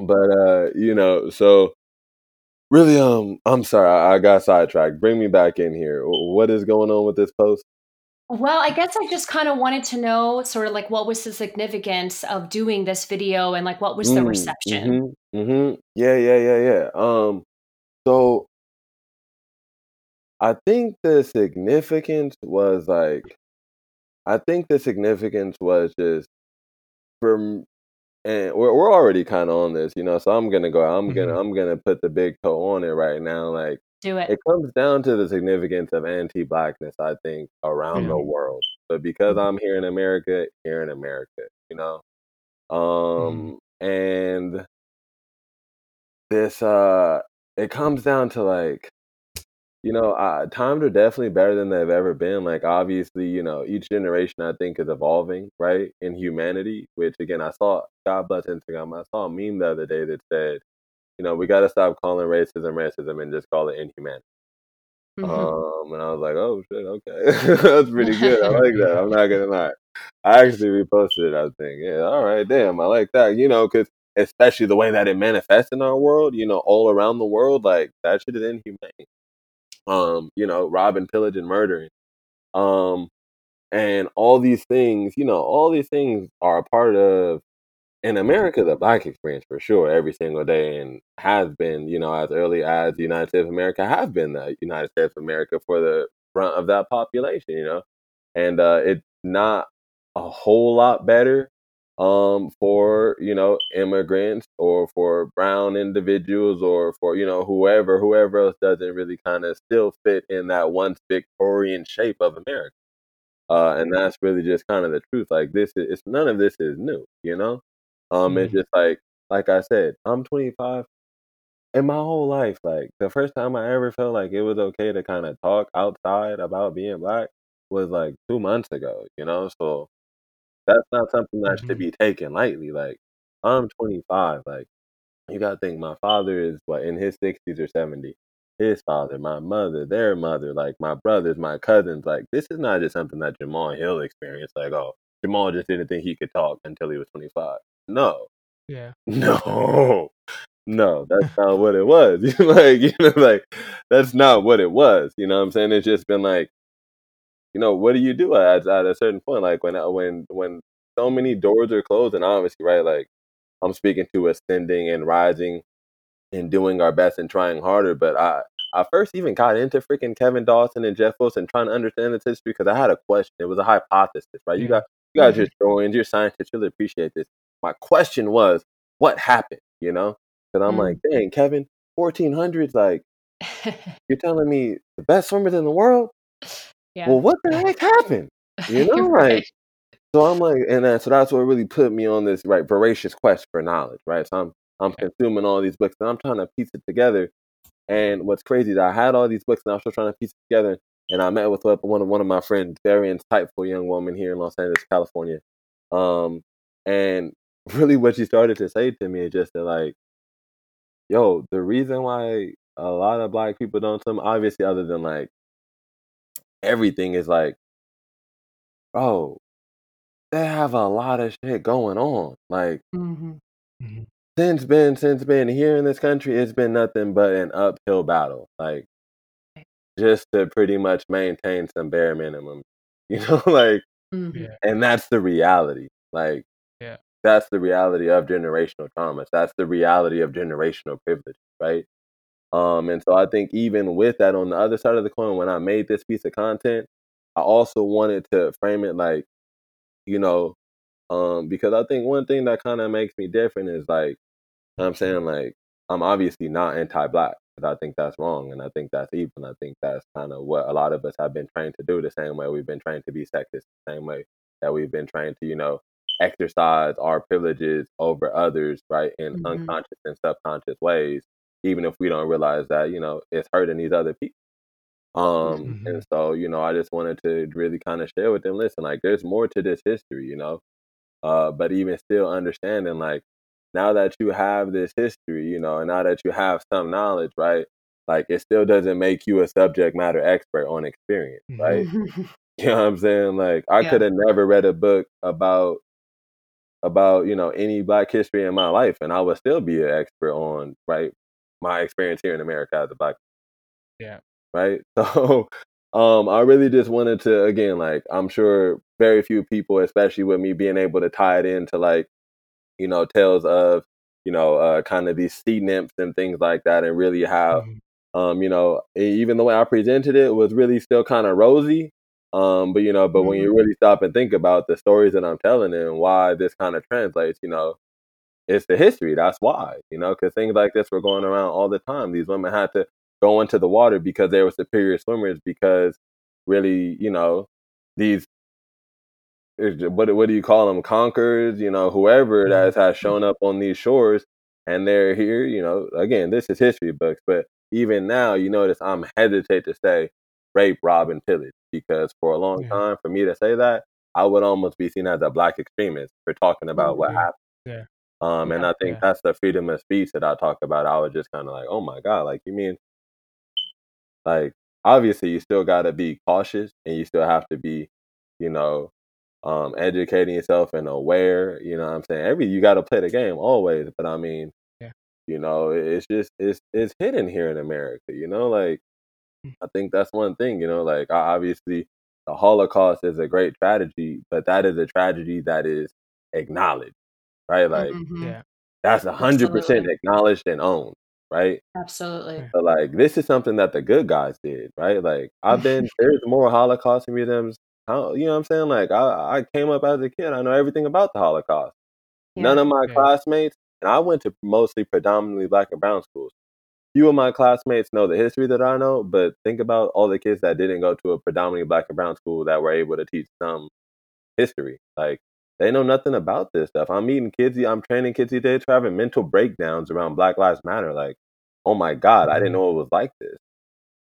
but uh, you know, so. Really, um, I'm sorry, I, I got sidetracked. Bring me back in here. What is going on with this post? Well, I guess I just kind of wanted to know sort of like what was the significance of doing this video and like what was the mm, reception? Mm-hmm, mm-hmm. Yeah, yeah, yeah, yeah. Um, so I think the significance was like, I think the significance was just from, and we're we're already kind of on this, you know. So I'm gonna go. I'm mm-hmm. gonna I'm gonna put the big toe on it right now, like. Do it. It comes down to the significance of anti-Blackness, I think, around mm-hmm. the world. But because mm-hmm. I'm here in America, here in America, you know, um, mm-hmm. and this, uh, it comes down to like, you know, uh, times are definitely better than they've ever been. Like, obviously, you know, each generation I think is evolving, right? In humanity, which again, I saw, God bless Instagram, I saw a meme the other day that said, you know, we got to stop calling racism racism and just call it inhumanity. Mm-hmm. Um, and I was like, oh, shit, okay. That's pretty good. I like that. I'm not going to lie. I actually reposted it, I think. Yeah, all right, damn, I like that. You know, because especially the way that it manifests in our world, you know, all around the world, like, that shit is inhumane. Um, you know, robbing, pillaging, murdering. Um, and all these things, you know, all these things are a part of, in America, the Black experience for sure, every single day, and has been, you know, as early as the United States of America has been the United States of America for the brunt of that population, you know, and uh, it's not a whole lot better um, for, you know, immigrants or for brown individuals or for, you know, whoever, whoever else doesn't really kind of still fit in that once Victorian shape of America. Uh, and that's really just kind of the truth. Like this is, it's, none of this is new, you know? Um, mm-hmm. It's just like, like I said, I'm twenty-five, and my whole life, like the first time I ever felt like it was okay to kind of talk outside about being Black was like two months ago, you know? So that's not something that mm-hmm. should be taken lightly. Like I'm twenty-five, like you got to think my father is what in his sixties or seventies, his father, my mother, their mother, like my brothers, my cousins, like this is not just something that Jamal Hill experienced. Like, oh, Jamal just didn't think he could talk until he was twenty-five. No, yeah, no, no, that's not what it was. Like, you know, like that's not what it was. You know what I'm saying? It's just been like, you know, what do you do at, at a certain point? Like when, when, when so many doors are closed, and obviously, right? Like I'm speaking to ascending and rising and doing our best and trying harder. But I, I first even got into freaking Kevin Dawson and Jeff Wiltse and trying to understand this history because I had a question. It was a hypothesis, right? You got, you guys, mm-hmm. your historians, your scientists, you'll appreciate this. My question was, what happened, you know? Because I'm mm. like, dang, Kevin, fourteen hundreds, like, you're telling me the best swimmers in the world? Yeah. Well, what the heck happened? You know, right. Like, so I'm like, and uh, so that's what really put me on this, right, voracious quest for knowledge, right? So I'm I'm consuming all these books, and I'm trying to piece it together. And what's crazy is I had all these books, and I was still trying to piece it together, and I met with one of, one of my friends, very insightful young woman here in Los Angeles, California. Um, and really what she started to say to me is just that, like, yo, the reason why a lot of Black people don't swim, obviously other than like everything, is like, oh, they have a lot of shit going on. Like, mm-hmm. Mm-hmm. since been since been here in this country, it's been nothing but an uphill battle. Like, just to pretty much maintain some bare minimum, you know, like, mm-hmm. and that's the reality. Like, yeah. that's the reality of generational traumas. That's the reality of generational privilege, right? Um, and so I think even with that, on the other side of the coin, when I made this piece of content, I also wanted to frame it like, you know, um, because I think one thing that kind of makes me different is like, I'm saying, like, I'm obviously not anti-Black, because I think that's wrong. And I think that's evil. I think that's kind of what a lot of us have been trained to do, the same way we've been trained to be sexist, the same way that we've been trained to, you know, exercise our privileges over others, right, in mm-hmm. unconscious and subconscious ways, even if we don't realize that, you know, it's hurting these other people. Um, mm-hmm. And so, you know, I just wanted to really kind of share with them, listen, like, there's more to this history, you know, uh, but even still understanding, like, now that you have this history, you know, and now that you have some knowledge, right, like, it still doesn't make you a subject matter expert on experience, right? Mm-hmm. You know what I'm saying? Like, I yeah. could have never read a book about, about, you know, any Black history in my life, and I would still be an expert on, right, my experience here in America as a Black yeah right? So um I really just wanted to, again, like, I'm sure very few people, especially with me being able to tie it into, like, you know, tales of, you know, uh kind of these sea nymphs and things like that, and really how mm-hmm. um you know, even the way I presented it was really still kind of rosy, um but you know, but mm-hmm. when you really stop and think about the stories that I'm telling and why this kind of translates, you know, it's the history. That's why, you know, because things like this were going around all the time. These women had to go into the water because they were superior swimmers, because really, you know, these, what, what do you call them? Conquerors, you know, whoever that has shown up on these shores, and they're here, you know, again, this is history books, but even now, you notice I'm hesitant to say rape, rob, and pillage, because for a long yeah. time, for me to say that, I would almost be seen as a Black extremist for talking about mm-hmm. what happened. Yeah. Um, and yeah, I think yeah. that's the freedom of speech that I talk about. I was just kind of like, oh my God, like, you mean, like, obviously you still got to be cautious, and you still have to be, you know, um, educating yourself and aware, you know what I'm saying? Every, you got to play the game always. But I mean, yeah. you know, it's just, it's, it's hidden here in America, you know, like, I think that's one thing, you know, like, obviously the Holocaust is a great tragedy, but that is a tragedy that is acknowledged. Right, like mm-hmm. yeah. that's a hundred percent acknowledged and owned, right? Absolutely. But like, this is something that the good guys did, right? Like, I've been there's more Holocaust museums. You know what I'm saying? Like, I, I came up as a kid. I know everything about the Holocaust. Yeah. None of my yeah. classmates, and I went to mostly predominantly Black and brown schools. Few of my classmates know the history that I know, but think about all the kids that didn't go to a predominantly Black and brown school that were able to teach some history, like. They know nothing about this stuff. I'm meeting kids. I'm training kids these days for having mental breakdowns around Black Lives Matter. Like, oh my God, I didn't know it was like this.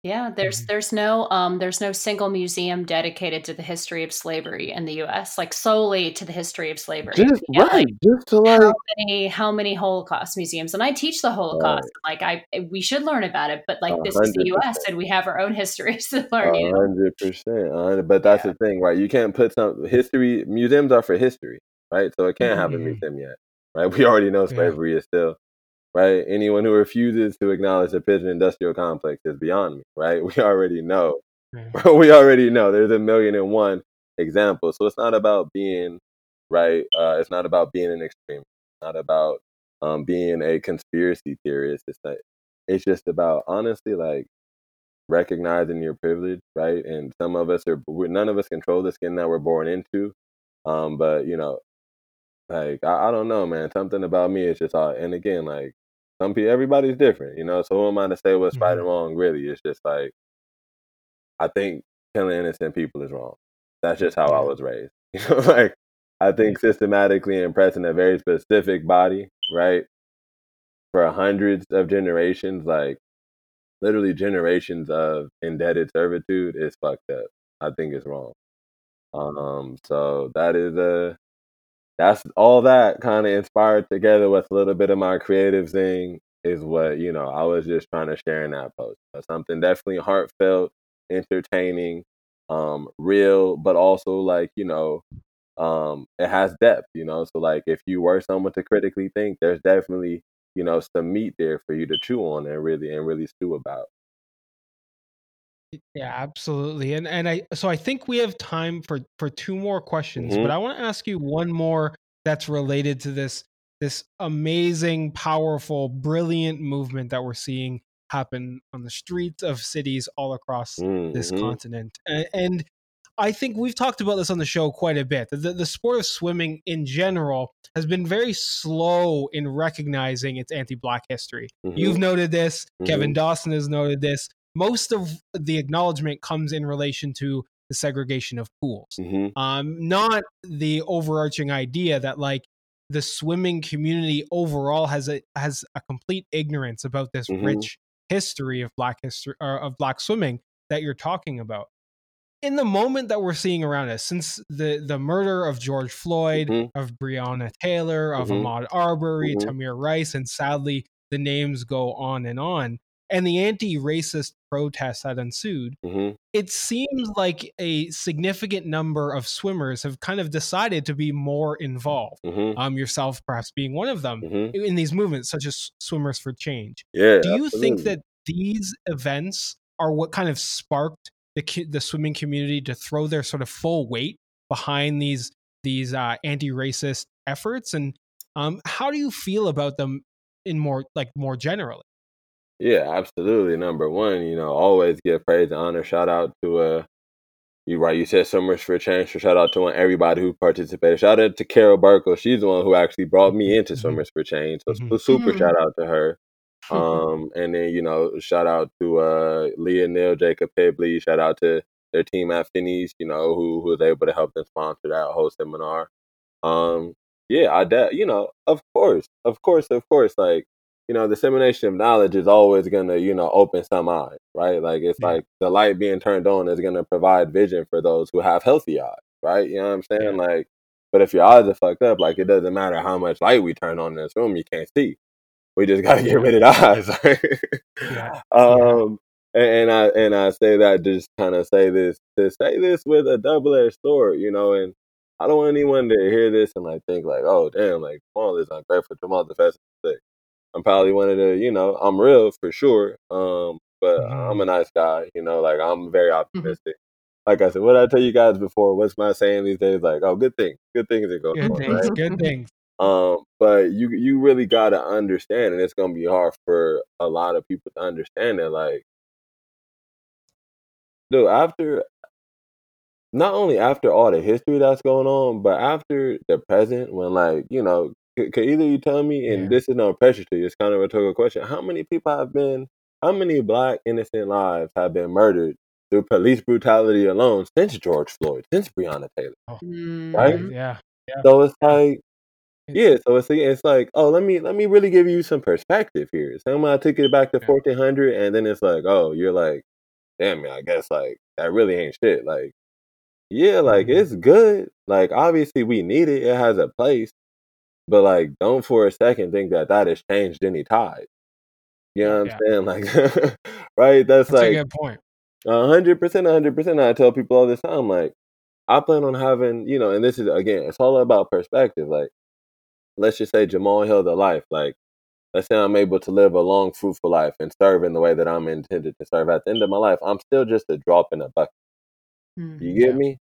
Yeah, there's there's no um there's no single museum dedicated to the history of slavery in the U S, like solely to the history of slavery. Just yeah, right, like, just to like how many how many Holocaust museums? And I teach the Holocaust. Right. Like I we should learn about it, but like one hundred percent. This is the U S, and we have our own histories to learn. A hundred percent. But that's yeah. the thing, right? You can't put some history museums are for history, right? So it can't mm-hmm. have a museum yet, right? We already know slavery yeah. is still. Right, anyone who refuses to acknowledge the prison industrial complex is beyond me. Right, we already know. Yeah. we already know. There's a million and one examples. So it's not about being right. Uh, it's not about being an extremist. It's not about um, being a conspiracy theorist. It's not, It's just about honestly, like recognizing your privilege. Right, and some of us are. We're, none of us control the skin that we're born into. Um, but you know, like I, I don't know, man. Something about me is just all. And again, like. Some people, everybody's different, you know, so who am I to say what's mm-hmm. right and wrong, really? It's just like, I think killing innocent people is wrong. That's just how I was raised. You know, like, I think systematically impressing a very specific body, right, for hundreds of generations, like, literally generations of indebted servitude is fucked up. I think it's wrong. Um, so that is a... That's all that kind of inspired together with a little bit of my creative thing is what, you know, I was just trying to share in that post. But something definitely heartfelt, entertaining, um, real, but also like, you know, um, it has depth, you know? So like, if you were someone to critically think, there's definitely, you know, some meat there for you to chew on and really, and really stew about. Yeah, absolutely. And, and I, so I think we have time for, for two more questions, mm-hmm. but I want to ask you one more that's related to this, this amazing, powerful, brilliant movement that we're seeing happen on the streets of cities all across mm-hmm. this continent. And, and I think we've talked about this on the show quite a bit. The, the sport of swimming in general has been very slow in recognizing its anti-Black history. Mm-hmm. You've noted this. Mm-hmm. Kevin Dawson has noted this. Most of the acknowledgement comes in relation to the segregation of pools, mm-hmm. um, not the overarching idea that like the swimming community overall has a has a complete ignorance about this mm-hmm. rich history of Black history or of Black swimming that you're talking about. In the moment that we're seeing around us, since the, the murder of George Floyd, mm-hmm. of Breonna Taylor, of mm-hmm. Ahmaud Arbery, mm-hmm. Tamir Rice, and sadly the names go on and on, and the anti-racist protests that ensued, mm-hmm. it seems like a significant number of swimmers have kind of decided to be more involved, mm-hmm. um, yourself perhaps being one of them, mm-hmm. in these movements such as Swimmers for Change. Yeah, Do you absolutely. think that these events are what kind of sparked the, the swimming community to throw their sort of full weight behind these, these uh, anti-racist efforts? And um, how do you feel about them in more like more generally? Yeah, absolutely. Number one, you know, always give praise and honor. Shout out to, uh, you right, you said Swimmers for Change. So shout out to everybody who participated. Shout out to Carol Burkle. She's the one who actually brought me into mm-hmm. Swimmers for Change. So mm-hmm. super mm-hmm. shout out to her. Um, and then, you know, shout out to uh, Leah Neal, Jacob Pibley. Shout out to their team at Finney's, you know, who, who was able to help them sponsor that whole seminar. Um, yeah, I de- you know, of course, of course, of course, like, you know, dissemination of knowledge is always going to, you know, open some eyes, right? Like, it's yeah. like the light being turned on is going to provide vision for those who have healthy eyes, right? You know what I'm saying? Yeah. Like, but if your eyes are fucked up, like, it doesn't matter how much light we turn on in this room, you can't see. We just got to get rid of the eyes. yeah. Um, and, and I and I say that just kind of say this, to say this with a double-edged sword, you know, and I don't want anyone to hear this and, like, think, like, oh, damn, like, Jamal is ungrateful, Jamal the fastest thing. I'm probably one of the, you know, I'm real for sure, um, but I'm a nice guy, you know, like, I'm very optimistic. Mm-hmm. Like I said, what I tell you guys before, what's my saying these days? Like, oh, good things, good things are going good on. Good things, right? good things. Um, but you you really got to understand, and it's going to be hard for a lot of people to understand that, like, dude, after, not only after all the history that's going on, but after the present when, like, you know, Can either you tell me, and yeah. this is no pressure to you, it's kind of a rhetorical question, how many people have been, how many Black innocent lives have been murdered through police brutality alone since George Floyd, since Breonna Taylor, oh. right? Yeah. yeah. So it's like, yeah, so it's, it's like, oh, let me let me really give you some perspective here. So I took it back to yeah. fourteen hundred, and then it's like, oh, you're like, damn, I guess, like, that really ain't shit. Like, yeah, like, mm-hmm. it's good. Like, obviously, we need it. It has a place. But, like, don't for a second think that that has changed any tide. You know what yeah. I'm saying? Like, right? That's, That's like a good point. one hundred percent, one hundred percent. I tell people all this time, like, I plan on having, you know, and this is, again, it's all about perspective. Like, let's just say Jamal Hill the life. Like, let's say I'm able to live a long, fruitful life and serve in the way that I'm intended to serve. At the end of my life, I'm still just a drop in a bucket. Mm, you get yeah. me?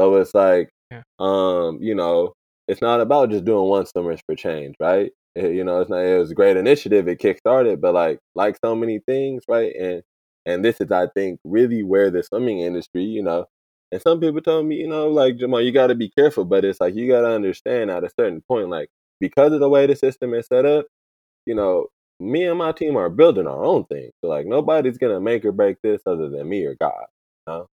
So it's like, yeah. um, you know, it's not about just doing one Swimmers for Change, right? It, you know, it's not. It was a great initiative. It kickstarted, but like, like so many things, right? And and this is, I think, really where the swimming industry, you know, and some people told me, you know, like, Jamal, you got to be careful, but it's like, you got to understand at a certain point, like, because of the way the system is set up, you know, me and my team are building our own thing. So like, nobody's gonna make or break this other than me or God.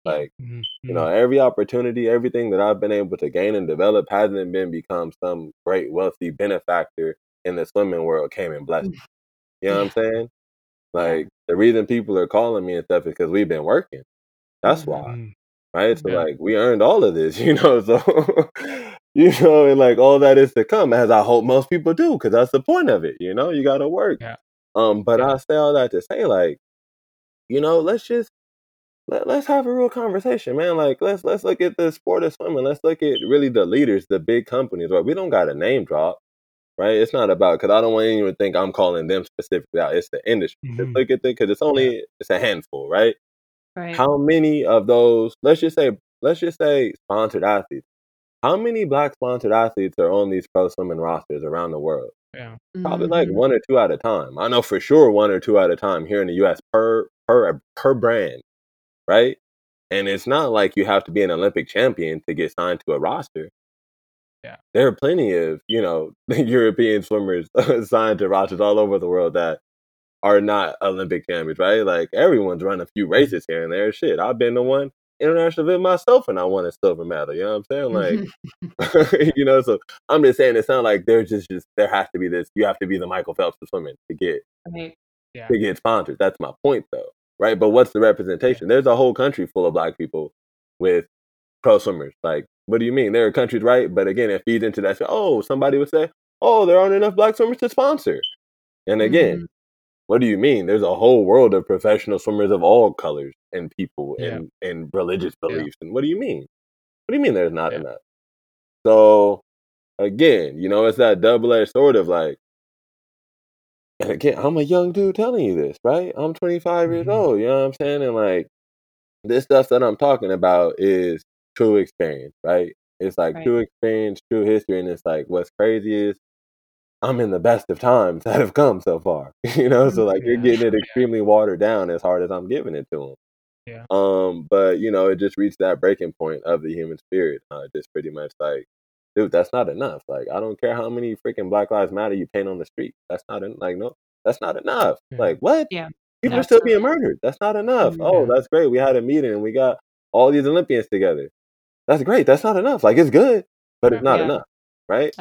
Like, mm-hmm. you know, every opportunity, everything that I've been able to gain and develop hasn't been become some great wealthy benefactor in the swimming world came and blessed me. You know what I'm saying? Like, the reason people are calling me and stuff is because we've been working. That's why. Mm-hmm. Right? So, yeah. like, we earned all of this, you know? So, you know, and, like, all that is to come, as I hope most people do, because that's the point of it, you know? You got to work. Yeah. Um, But yeah. I say all that to say, like, you know, let's just, let, let's have a real conversation, man. Like, let's let's look at the sport of swimming. Let's look at really the leaders, the big companies. Right? We don't got a name drop, right? It's not about, because I don't want anyone to think I'm calling them specifically out. It's the industry. Mm-hmm. Look at the, because it's only yeah. it's a handful, right? Right. How many of those? Let's just say, let's just say sponsored athletes. How many Black sponsored athletes are on these pro swimming rosters around the world? Yeah. Probably like one or two at a time. I know for sure one or two at a time here in the U S per per per brand, right? And it's not like you have to be an Olympic champion to get signed to a roster. Yeah, there are plenty of, you know, European swimmers signed to rosters all over the world that are not Olympic champions, right? Like, everyone's run a few races here and there. Shit, I've been to one international event myself and I won a silver medal. You know what I'm saying? Like, you know, so I'm just saying, it's not like there's just, just there has to be this, you have to be the Michael Phelps of swimming to get right. yeah. to get sponsored. That's my point though, right? But what's the representation? There's a whole country full of Black people with pro swimmers. Like, what do you mean? There are countries, right? But again, it feeds into that. Oh, somebody would say, oh, there aren't enough Black swimmers to sponsor. And again, mm-hmm. what do you mean? There's a whole world of professional swimmers of all colors and people yeah. and, and religious beliefs. Yeah. And what do you mean? What do you mean there's not yeah. enough? So, again, you know, it's that double-edged sword of like, and again, I'm a young dude telling you this, right? I'm twenty-five mm-hmm. years old, you know what I'm saying? And like, this stuff that I'm talking about is true experience, right? It's like right. true experience, true history. And it's like, what's crazy is, I'm in the best of times that have come so far, you know? So like, yeah. you're getting it extremely yeah. watered down as hard as I'm giving it to them. Yeah. Um, but you know, it just reached that breaking point of the human spirit. Uh, just pretty much like, dude, that's not enough. Like, I don't care how many freaking Black Lives Matter you paint on the street. That's not en- like, no, that's not enough. Yeah. Like, what? Yeah. People that's are still being murdered. That's not enough. Yeah. Oh, that's great. We had a meeting and we got all these Olympians together. That's great. That's not enough. Like, it's good, but it's not yeah. enough. Right.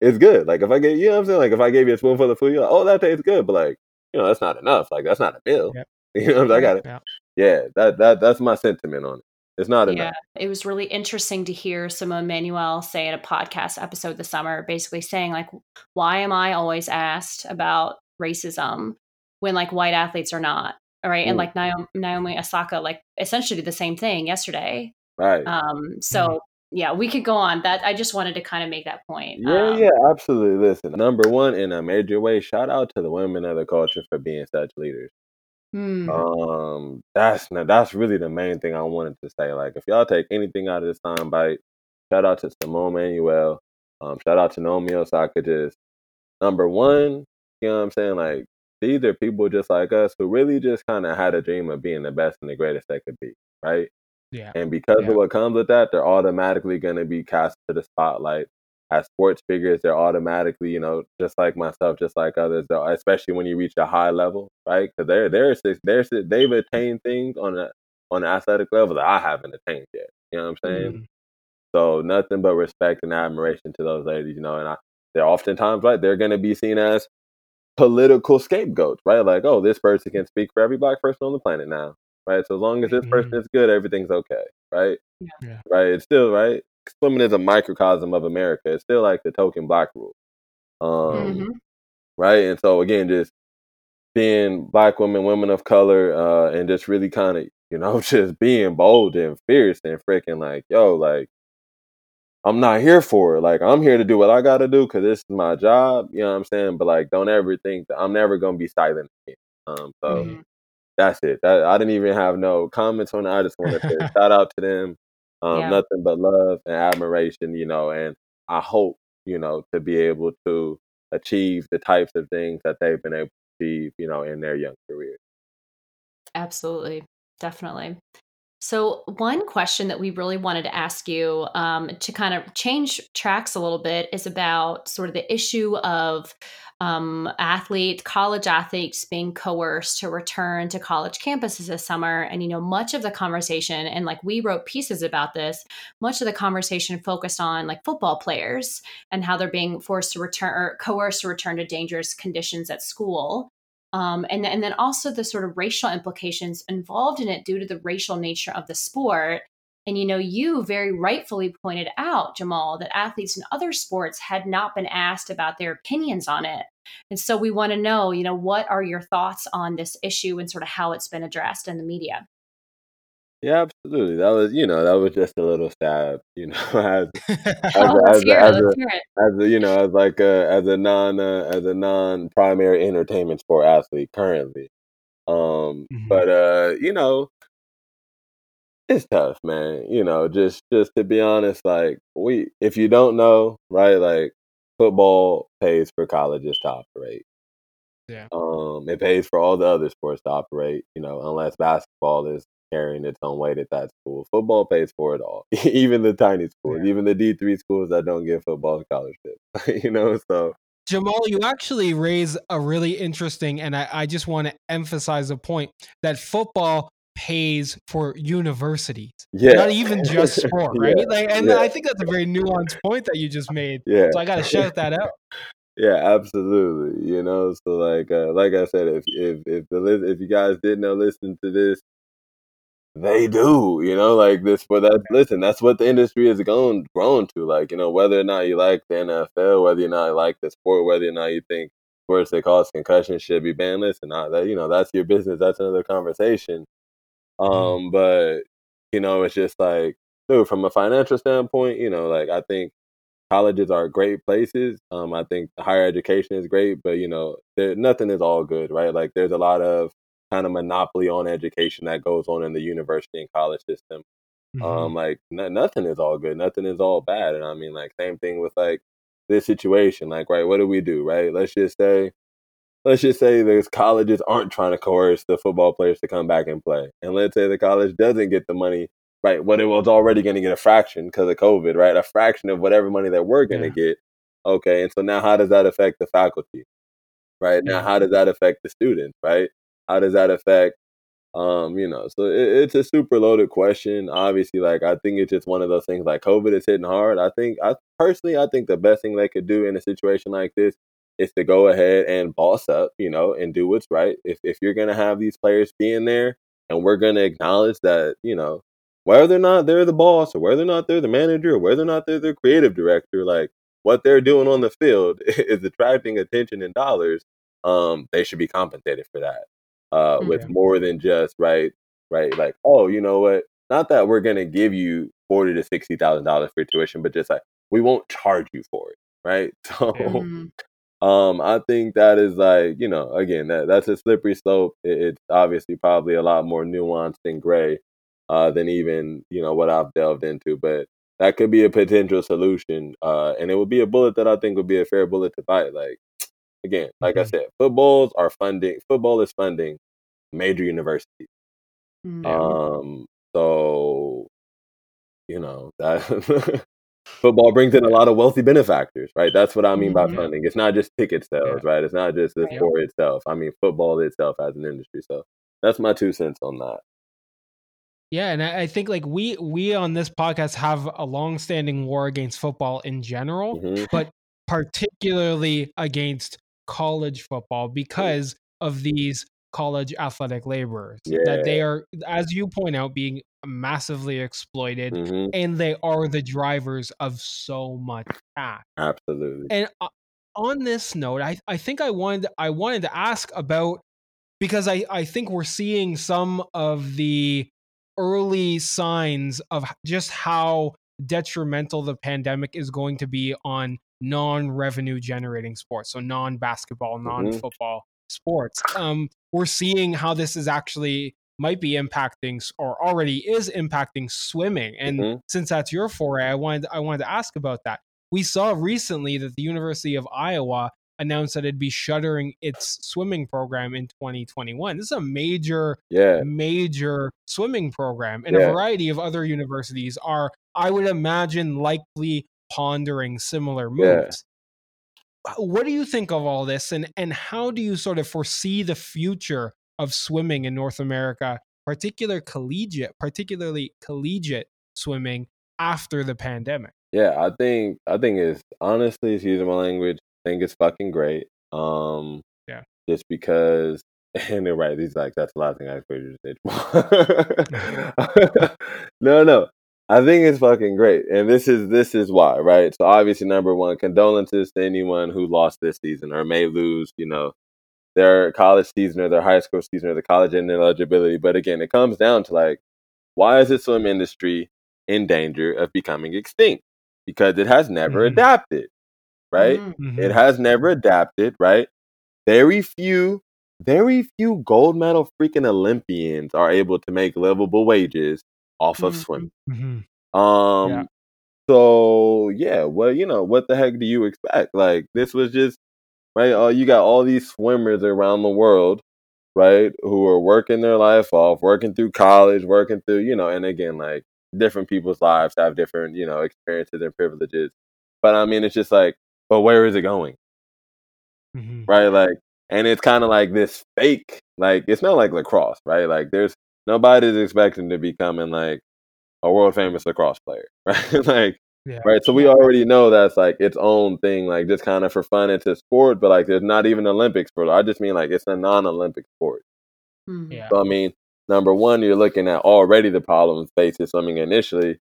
It's good. Like, if I gave you know what I'm saying? Like, if I gave you a spoonful of food, you're like, oh, that tastes good. But like, you know, that's not enough. Like, that's not a meal. Yep. You know what I'm saying? I got it. Yep. Yeah, that that that's my sentiment on it. It's not yeah. enough. It was really interesting to hear Simone Manuel say in a podcast episode this summer, basically saying, like, why am I always asked about racism when like white athletes are not? All right. Mm. And like Naomi, Naomi Osaka, like essentially did the same thing yesterday. Right. Um, so mm. yeah, we could go on that. I just wanted to kind of make that point. Yeah, um, yeah, absolutely. Listen, number one, in a major way, shout out to the women of the culture for being such leaders. Hmm. Um, that's that's really the main thing I wanted to say. Like, if y'all take anything out of this soundbite, shout out to Simone Manuel. Um, shout out to Naomi Osaka. Just number one, you know what I'm saying? Like, these are people just like us who really just kind of had a dream of being the best and the greatest they could be, right? Yeah. And because yeah. of what comes with that, they're automatically going to be cast to the spotlight. As sports figures, they're automatically, you know, just like myself, just like others, especially when you reach a high level, right? Because they're, they're, they're, they've attained things on a, on an athletic level that I haven't attained yet. You know what I'm saying? Mm-hmm. So nothing but respect and admiration to those ladies, you know, and I, they're oftentimes, right, they're going to be seen as political scapegoats, right? Like, oh, this person can speak for every Black person on the planet now. Right, so as long as this person is good, everything's okay, right? Yeah. Right, it's still, right? Swimming is a microcosm of America. It's still like the token Black rule, um, mm-hmm. right? And so, again, just being Black women, women of color, uh, and just really kind of, you know, just being bold and fierce and freaking like, yo, like, I'm not here for it. Like, I'm here to do what I got to do because this is my job, you know what I'm saying? But, like, don't ever think that I'm never going to be silent again. Um, so... Mm-hmm. That's it. That, I didn't even have no comments on it. I just want to say shout out to them. Um, yeah. Nothing but love and admiration, you know, and I hope, you know, to be able to achieve the types of things that they've been able to achieve, you know, in their young careers. Absolutely. Definitely. So one question that we really wanted to ask you um, to kind of change tracks a little bit is about sort of the issue of um, athletes, college athletes being coerced to return to college campuses this summer. And, you know, much of the conversation, and like we wrote pieces about this, much of the conversation focused on like football players and how they're being forced to return or coerced to return to dangerous conditions at school. Um, and, and then also the sort of racial implications involved in it due to the racial nature of the sport. And, you know, you very rightfully pointed out, Jamal, that athletes in other sports had not been asked about their opinions on it. And so we want to know, you know, what are your thoughts on this issue and sort of how it's been addressed in the media? Yeah, absolutely. That was, you know, that was just a little stab, you know, as as as you know, as like a, as a non uh, as a non primary entertainment sport athlete currently. Um, mm-hmm. But uh, you know, it's tough, man. You know, just just to be honest, like we, if you don't know, right, like football pays for colleges to operate. Yeah. Um, it pays for all the other sports to operate. You know, unless basketball is carrying its own weight at that school. Football pays for it all, even the tiny schools, yeah. even the D three schools that don't give football scholarships, you know, so. Jamal, you actually raise a really interesting, and I, I just want to emphasize a point, that football pays for universities, yeah. not even just sport, right? yeah. Like, And yeah. I think that's a very nuanced point that you just made, yeah. so I got to shout that out. Yeah, absolutely, you know, so like uh, like I said, if if if, the, if you guys didn't know, listen to this, they do, you know, like this for that. Listen, that's what the industry has gone grown to. Like, you know, whether or not you like the N F L, whether or not you like the sport, whether or not you think sports that cause concussion should be banned, listen, that, you know, that's your business. That's another conversation. Um, mm-hmm. But, you know, it's just like, dude, from a financial standpoint, you know, like I think colleges are great places. Um, I think higher education is great, but, you know, there, nothing is all good, right? Like there's a lot of kind of monopoly on education that goes on in the university and college system. Mm-hmm. Um, like n- nothing is all good. Nothing is all bad. And I mean, like same thing with like this situation, like, right. What do we do? Right. Let's just say, let's just say those colleges aren't trying to coerce the football players to come back and play. And let's say the college doesn't get the money, right. What it was already going to get a fraction because of COVID, right. A fraction of whatever money that we're going to yeah. get. Okay. And so now how does that affect the faculty? Right. Now, yeah. how does that affect the students? Right. How does that affect, um, you know, so it, it's a super loaded question. Obviously, like, I think it's just one of those things like COVID is hitting hard. I think I personally, I think the best thing they could do in a situation like this is to go ahead and boss up, you know, and do what's right. If if you're going to have these players be in there and we're going to acknowledge that, you know, whether or not they're the boss or whether or not they're the manager or whether or not they're the creative director, like what they're doing on the field is attracting attention and dollars. Um, they should be compensated for that. Uh, with okay. more than just right, right, like oh, you know what? Not that we're gonna give you forty to sixty thousand dollars for tuition, but just like we won't charge you for it, right? So, mm-hmm. um, I think that is like you know, again, that that's a slippery slope. It, it's obviously probably a lot more nuanced and gray uh, than even you know what I've delved into, but that could be a potential solution, uh, and it would be a bullet that I think would be a fair bullet to bite, like. Again, like mm-hmm. I said, footballs are funding. Football is funding major universities. Mm-hmm. Um, so you know that football brings in a lot of wealthy benefactors, right? That's what I mean by mm-hmm. funding. It's not just ticket sales, yeah. right? It's not just the sport yeah. itself. I mean, football itself as an industry. So that's my two cents on that. Yeah, and I think like we we on this podcast have a long-standing war against football in general, mm-hmm. but particularly against college football because of these college athletic laborers yeah. that they are, as you point out, being massively exploited mm-hmm. and they are the drivers of so much cash. Absolutely. And on this note, I, I think I wanted, I wanted to ask about, because I, I think we're seeing some of the early signs of just how detrimental the pandemic is going to be on non-revenue generating sports, so non-basketball, non-football mm-hmm. sports. Um, we're seeing how this is actually might be impacting, or already is impacting, swimming. And mm-hmm. since that's your foray, I wanted I wanted to ask about that. We saw recently that the University of Iowa announced that it'd be shuttering its swimming program in twenty twenty-one. This is a major, yeah. major swimming program, and yeah. a variety of other universities are, I would imagine, likely pondering similar moves. Yeah. What do you think of all this, and and how do you sort of foresee the future of swimming in North America, particular collegiate, particularly collegiate swimming after the pandemic? Yeah, I think I think it's honestly, excuse my language, I think it's fucking great. Um, yeah, just because. And they're right. He's like, that's the last thing I expected to say. no, no. I think it's fucking great. And this is this is why, right? So obviously, number one, condolences to anyone who lost this season or may lose, you know, their college season or their high school season or the college ineligibility. But again, it comes down to like, why is the swim industry in danger of becoming extinct? Because it has never mm-hmm. adapted, right? Mm-hmm. It has never adapted, right? Very few, very few gold medal freaking Olympians are able to make livable wages off mm-hmm. of swimming. Mm-hmm. Um, yeah. So, yeah, well, you know, what the heck do you expect? Like, this was just, right? Oh, you got all these swimmers around the world, right, who are working their life off, working through college, working through, you know, and again, like, different people's lives have different, you know, experiences and privileges. But, I mean, it's just like, but where is it going? Mm-hmm. Right? Like, and it's kind of like this fake, like, it's not like lacrosse, right? Like, there's, nobody's expecting to becoming, like, a world famous lacrosse player, right? Like, yeah. Right. So we already know that's like its own thing, like just kind of for fun. It's a sport, but like there's not even Olympic sport. I just mean like it's a non-Olympic sport. Mm-hmm. Yeah. So I mean, number one, you're looking at already the problems faced in swimming initially.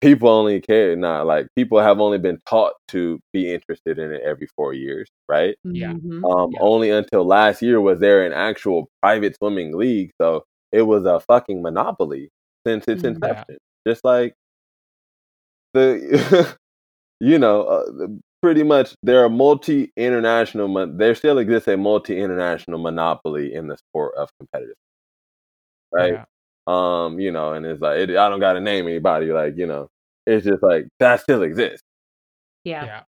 People only care now. Nah, like people have only been taught to be interested in it every four years, right? Yeah. Um. Yeah. Only until last year was there an actual private swimming league. So it was a fucking monopoly since its inception. Yeah. Just like the, you know, uh, the, pretty much there are multi-international, mon- there still exists a multi-international monopoly in the sport of competitive, right? Yeah. Um, you know, and it's like, it, I don't got to name anybody, like, you know, it's just like, that still exists. Yeah.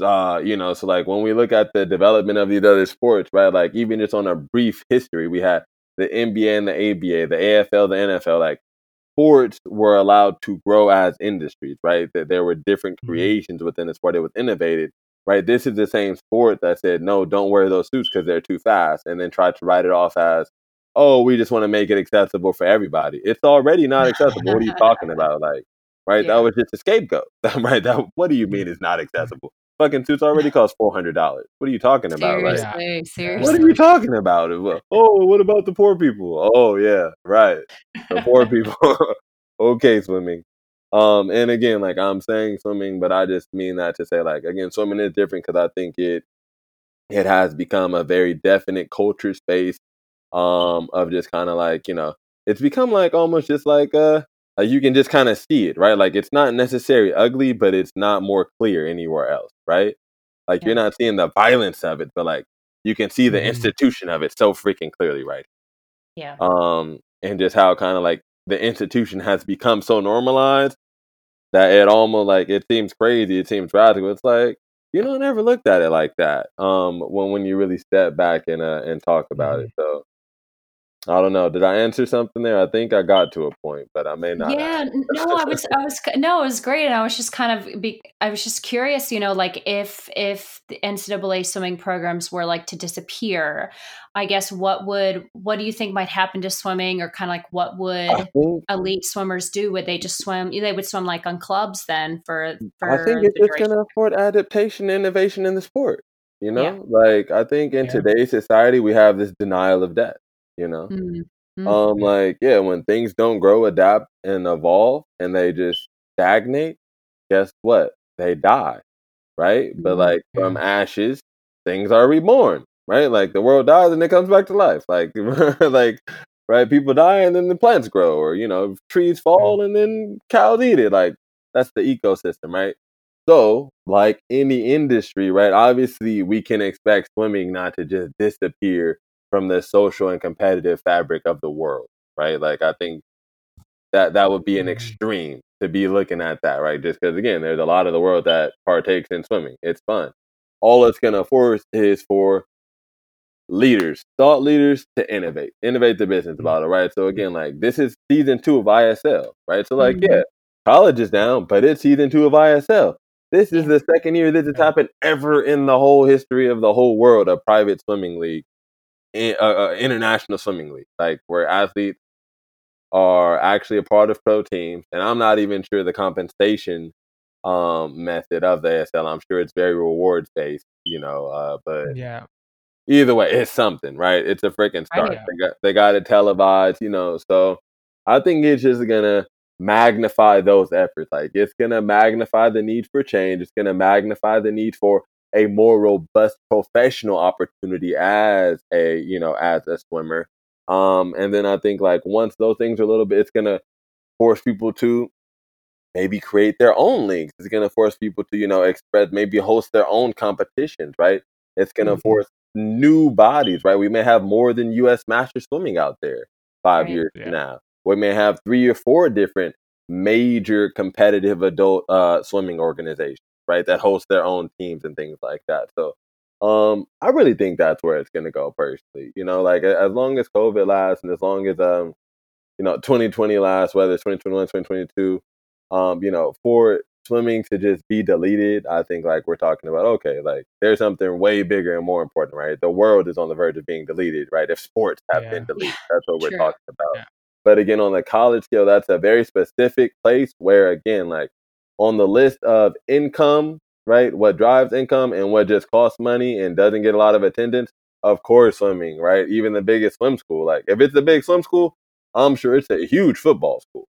yeah. Uh, you know, so like when we look at the development of these other sports, right, like even just on a brief history, we had the N B A and the A B A, the A F L, the N F L, like, sports were allowed to grow as industries, right? That there were different creations within the sport that was innovated, right? This is the same sport that said, no, don't wear those suits because they're too fast, and then tried to write it off as, oh, we just want to make it accessible for everybody. It's already not accessible. What are you talking about? Like, right? Yeah. That was just a scapegoat, right? That, what do you mean it's not accessible? Fucking suits already cost four hundred dollars. What are you talking about? Seriously, like, seriously. What are you talking about? Oh, what about the poor people? Oh, yeah, right. The poor people. Okay, swimming. Um, and again, like I'm saying swimming, but I just mean that to say like, again, swimming is different because I think it it has become a very definite culture space um, of just kind of like, you know, it's become like almost just like a, Uh, you can just kind of see it, right? Like it's not necessarily ugly, but it's not more clear anywhere else, right? Like yeah. You're not seeing the violence of it, but like you can see the mm-hmm. institution of it so freaking clearly, right? Yeah. Um, and just how kind of like the institution has become so normalized that it almost like it seems crazy, it seems radical. It's like you don't ever looked at it like that um, when when you really step back and uh, and talk about mm-hmm. it. So. I don't know. Did I answer something there? I think I got to a point, but I may not. Yeah, no, I was, I was, no, it was great. And I was just kind of, be, I was just curious, you know, like if, if the N C double A swimming programs were like to disappear, I guess, what would, what do you think might happen to swimming or kind of like, what would think, elite swimmers do? Would they just swim? They would swim like on clubs then for, for I think it's just going to afford adaptation, innovation in the sport, you know, yeah. like I think in yeah. today's society, we have this denial of death. You know, mm-hmm. um, like, yeah, when things don't grow, adapt and evolve and they just stagnate, guess what? They die. Right. Mm-hmm. But like from ashes, things are reborn. Right. Like the world dies and it comes back to life. Like, like, right. People die and then the plants grow or, you know, trees fall and then cows eat it. Like that's the ecosystem. Right. So like in the industry, right. Obviously we can expect swimming not to just disappear from the social and competitive fabric of the world, right? Like, I think that that would be an extreme to be looking at that, right? Just because, again, there's a lot of the world that partakes in swimming. It's fun. All it's going to force is for leaders, thought leaders to innovate, innovate the business model, right? So, again, like, this is season two of I S L, right? So, like, yeah, college is down, but it's season two of I S L. This is the second year this has happened ever in the whole history of the whole world, a private swimming league. In, uh, uh, International Swimming League, like where athletes are actually a part of pro teams, and I'm not even sure the compensation um, method of the A S L. I'm sure it's very rewards based, you know. Uh, but yeah, either way, it's something, right? It's a freaking start. They got they got it televised, you know. So I think it's just gonna magnify those efforts. Like it's gonna magnify the need for change. It's gonna magnify the need for a more robust professional opportunity as a, you know, as a swimmer. Um, and then I think like once those things are a little bit, it's going to force people to maybe create their own leagues. It's going to force people to, you know, express, maybe host their own competitions, right? It's going to mm-hmm. force new bodies, right? We may have more than U S Master Swimming out there five right. years yeah. from now. We may have three or four different major competitive adult uh, swimming organizations, right? That host their own teams and things like that. So um, I really think that's where it's going to go personally. You know, like as long as COVID lasts and as long as, um, you know, twenty twenty lasts, whether it's twenty twenty-one, twenty twenty-two, Um, you know, for swimming to just be deleted, I think like we're talking about, okay, like there's something way bigger and more important, right? The world is on the verge of being deleted, right? If sports have yeah. been deleted, that's what we're sure. talking about. Yeah. But again, on the college scale, that's a very specific place where, again, like on the list of income, right? What drives income and what just costs money and doesn't get a lot of attendance, of course, swimming, right? Even the biggest swim school, like if it's a big swim school, I'm sure it's a huge football school.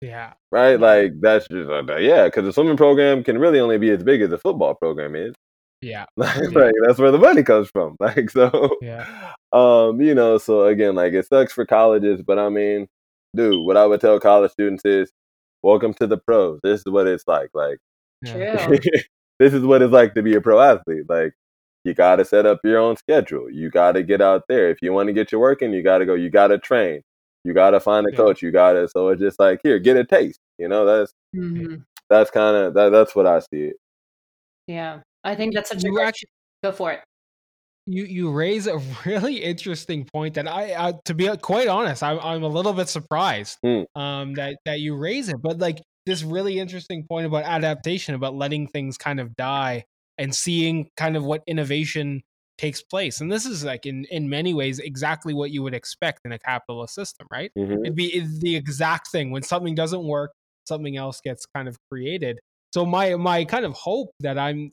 Yeah. Right? Like, that's just, yeah, because the swimming program can really only be as big as the football program is. Yeah. Like, yeah. like that's where the money comes from. Like, so, yeah. um, you know, so again, like, it sucks for colleges, but I mean, dude, what I would tell college students is, welcome to the pros. This is what it's like. Like, yeah. This is what it's like to be a pro athlete. Like, you got to set up your own schedule. You got to get out there. If you want to get your work in, you got to go. You got to train. You got to find a yeah. coach. You got to. So it's just like, here, get a taste. You know, that's mm-hmm. that's kind of, that, that's what I see it. Yeah. I think that's such you a great actually, go for it. You you raise a really interesting point that I, I to be quite honest, I'm, I'm a little bit surprised mm. um, that, that you raise it. But like this really interesting point about adaptation, about letting things kind of die and seeing kind of what innovation takes place. And this is like in in many ways exactly what you would expect in a capitalist system, right? Mm-hmm. It'd be it's the exact thing. When something doesn't work, something else gets kind of created. So my my kind of hope that I'm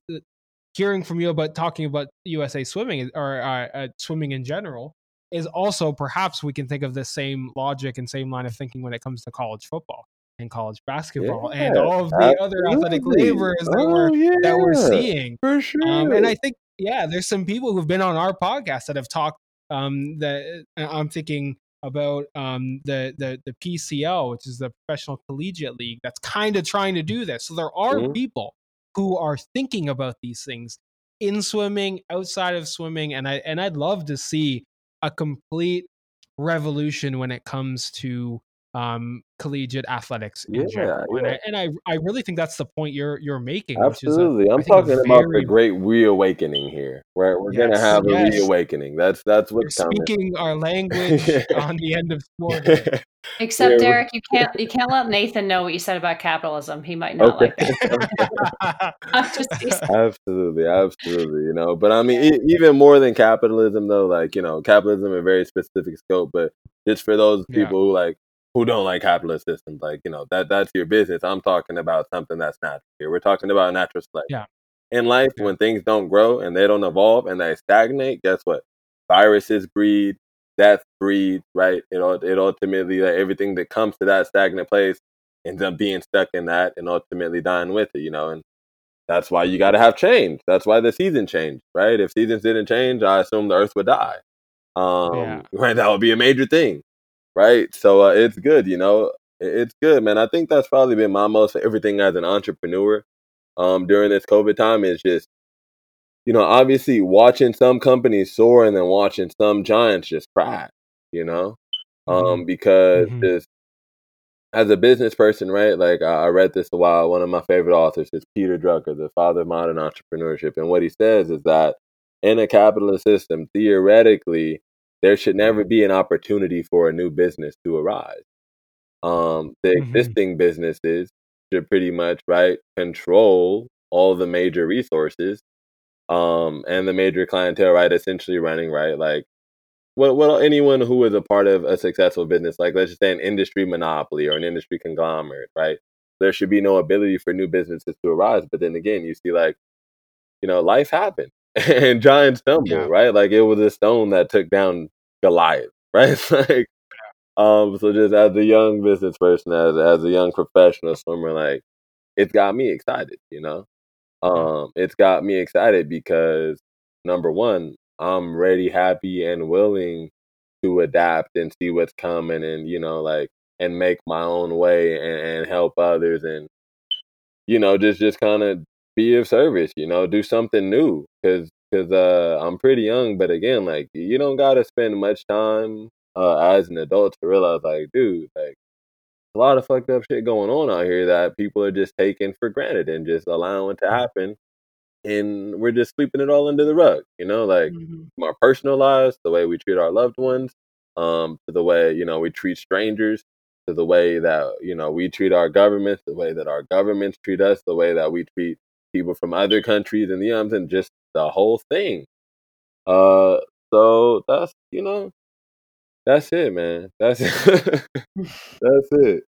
hearing from you about talking about U S A Swimming or uh, uh, swimming in general is also perhaps we can think of the same logic and same line of thinking when it comes to college football and college basketball yeah, and all of the absolutely. other athletic laborers that oh, we're yeah, that we're seeing. For sure. Um, and I think yeah, there's some people who've been on our podcast that have talked. Um, that I'm thinking about um, the the the P C L, which is the Professional Collegiate League, that's kind of trying to do this. So there are mm-hmm. people who are thinking about these things in swimming, outside of swimming, and I and I'd love to see a complete revolution when it comes to um, collegiate athletics in yeah, general. Yeah. And, I, and I I really think that's the point you're you're making. Absolutely, which is a, I'm talking about the great reawakening here, right? We're yes, gonna have a yes. reawakening. That's that's what's you're coming. Speaking our language on the end of sport. Except yeah, Derek, you can't you can't let Nathan know what you said about capitalism. He might not okay. like that. just, absolutely, absolutely. You know, but I mean, e- even more than capitalism, though. Like you know, capitalism in a very specific scope, but just for those people yeah. who like. who don't like capitalist systems, like, you know, that that's your business. I'm talking about something that's natural here. We're talking about natural selection. Yeah. In life, yeah. when things don't grow and they don't evolve and they stagnate, guess what? Viruses breed, death breed, right? It, it ultimately, like, everything that comes to that stagnant place ends up being stuck in that and ultimately dying with it, you know? And that's why you got to have change. That's why the season changed, right? If seasons didn't change, I assume the earth would die. Um, yeah. Right? That would be a major thing. Right. So uh, it's good. You know, it's good, man. I think that's probably been my most favorite thing as an entrepreneur um, during this COVID time is just, you know, obviously watching some companies soar and then watching some giants just crash, you know, um, mm-hmm. because mm-hmm. just as a business person, right, like I, I read this a while. One of my favorite authors is Peter Drucker, the father of modern entrepreneurship. And what he says is that in a capitalist system, theoretically, there should never be an opportunity for a new business to arise. Um, the mm-hmm. existing businesses should pretty much, right, control all the major resources um, and the major clientele, right, essentially running, right, like, well, well, anyone who is a part of a successful business, like, let's just say an industry monopoly or an industry conglomerate, right, there should be no ability for new businesses to arise. But then again, you see, like, you know, life happens. And giants stumble, yeah. right? Like it was a stone that took down Goliath, right? Like, um, so just as a young business person, as as a young professional swimmer, like it's got me excited, you know. Um, it's got me excited because number one, I'm ready, happy, and willing to adapt and see what's coming, and you know, like and make my own way and, and help others, and, you know, just, just kind of be of service, you know, do something new. Cause, cause, uh, I'm pretty young, but again, like, you don't got to spend much time, uh, as an adult to realize, like, dude, like, a lot of fucked up shit going on out here that people are just taking for granted and just allowing to happen. And we're just sweeping it all under the rug, you know, like mm-hmm. our personal lives, the way we treat our loved ones, um, to the way, you know, we treat strangers, to the way that, you know, we treat our governments, the way that our governments treat us, the way that we treat people from other countries, and the arms, and just the whole thing. Uh, so that's, you know, that's it, man. That's it. That's it.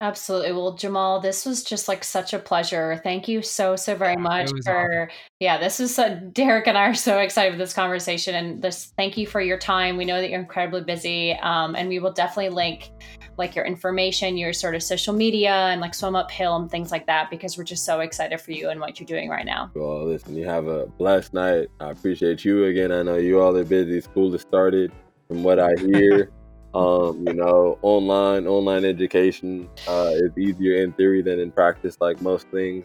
Absolutely. Well, Jamal, this was just like such a pleasure. Thank you so, so very much for, awesome. yeah, this is so, Derek and I are so excited for this conversation, and this, thank you for your time. We know that you're incredibly busy, um, and we will definitely link like your information, your sort of social media, and like Swim Uphill and things like that, because we're just so excited for you and what you're doing right now. Well, listen, you have a blessed night. I appreciate you again. I know you all are busy. School has started from what I hear. Um, you know, online, online education uh, is easier in theory than in practice, like most things.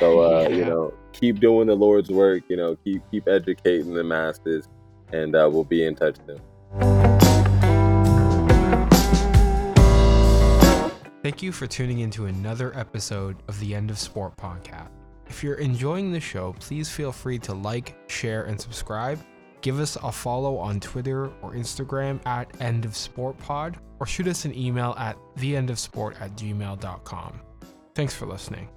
So, uh, yeah. you know, keep doing the Lord's work, you know, keep, keep educating the masses, and uh, we'll be in touch soon. Thank you for tuning into another episode of the End of Sport podcast. If you're enjoying the show, please feel free to like, share, and subscribe. Give us a follow on Twitter or Instagram at End of Sport Pod, or shoot us an email at theendofsport at gmail dot com. Thanks for listening.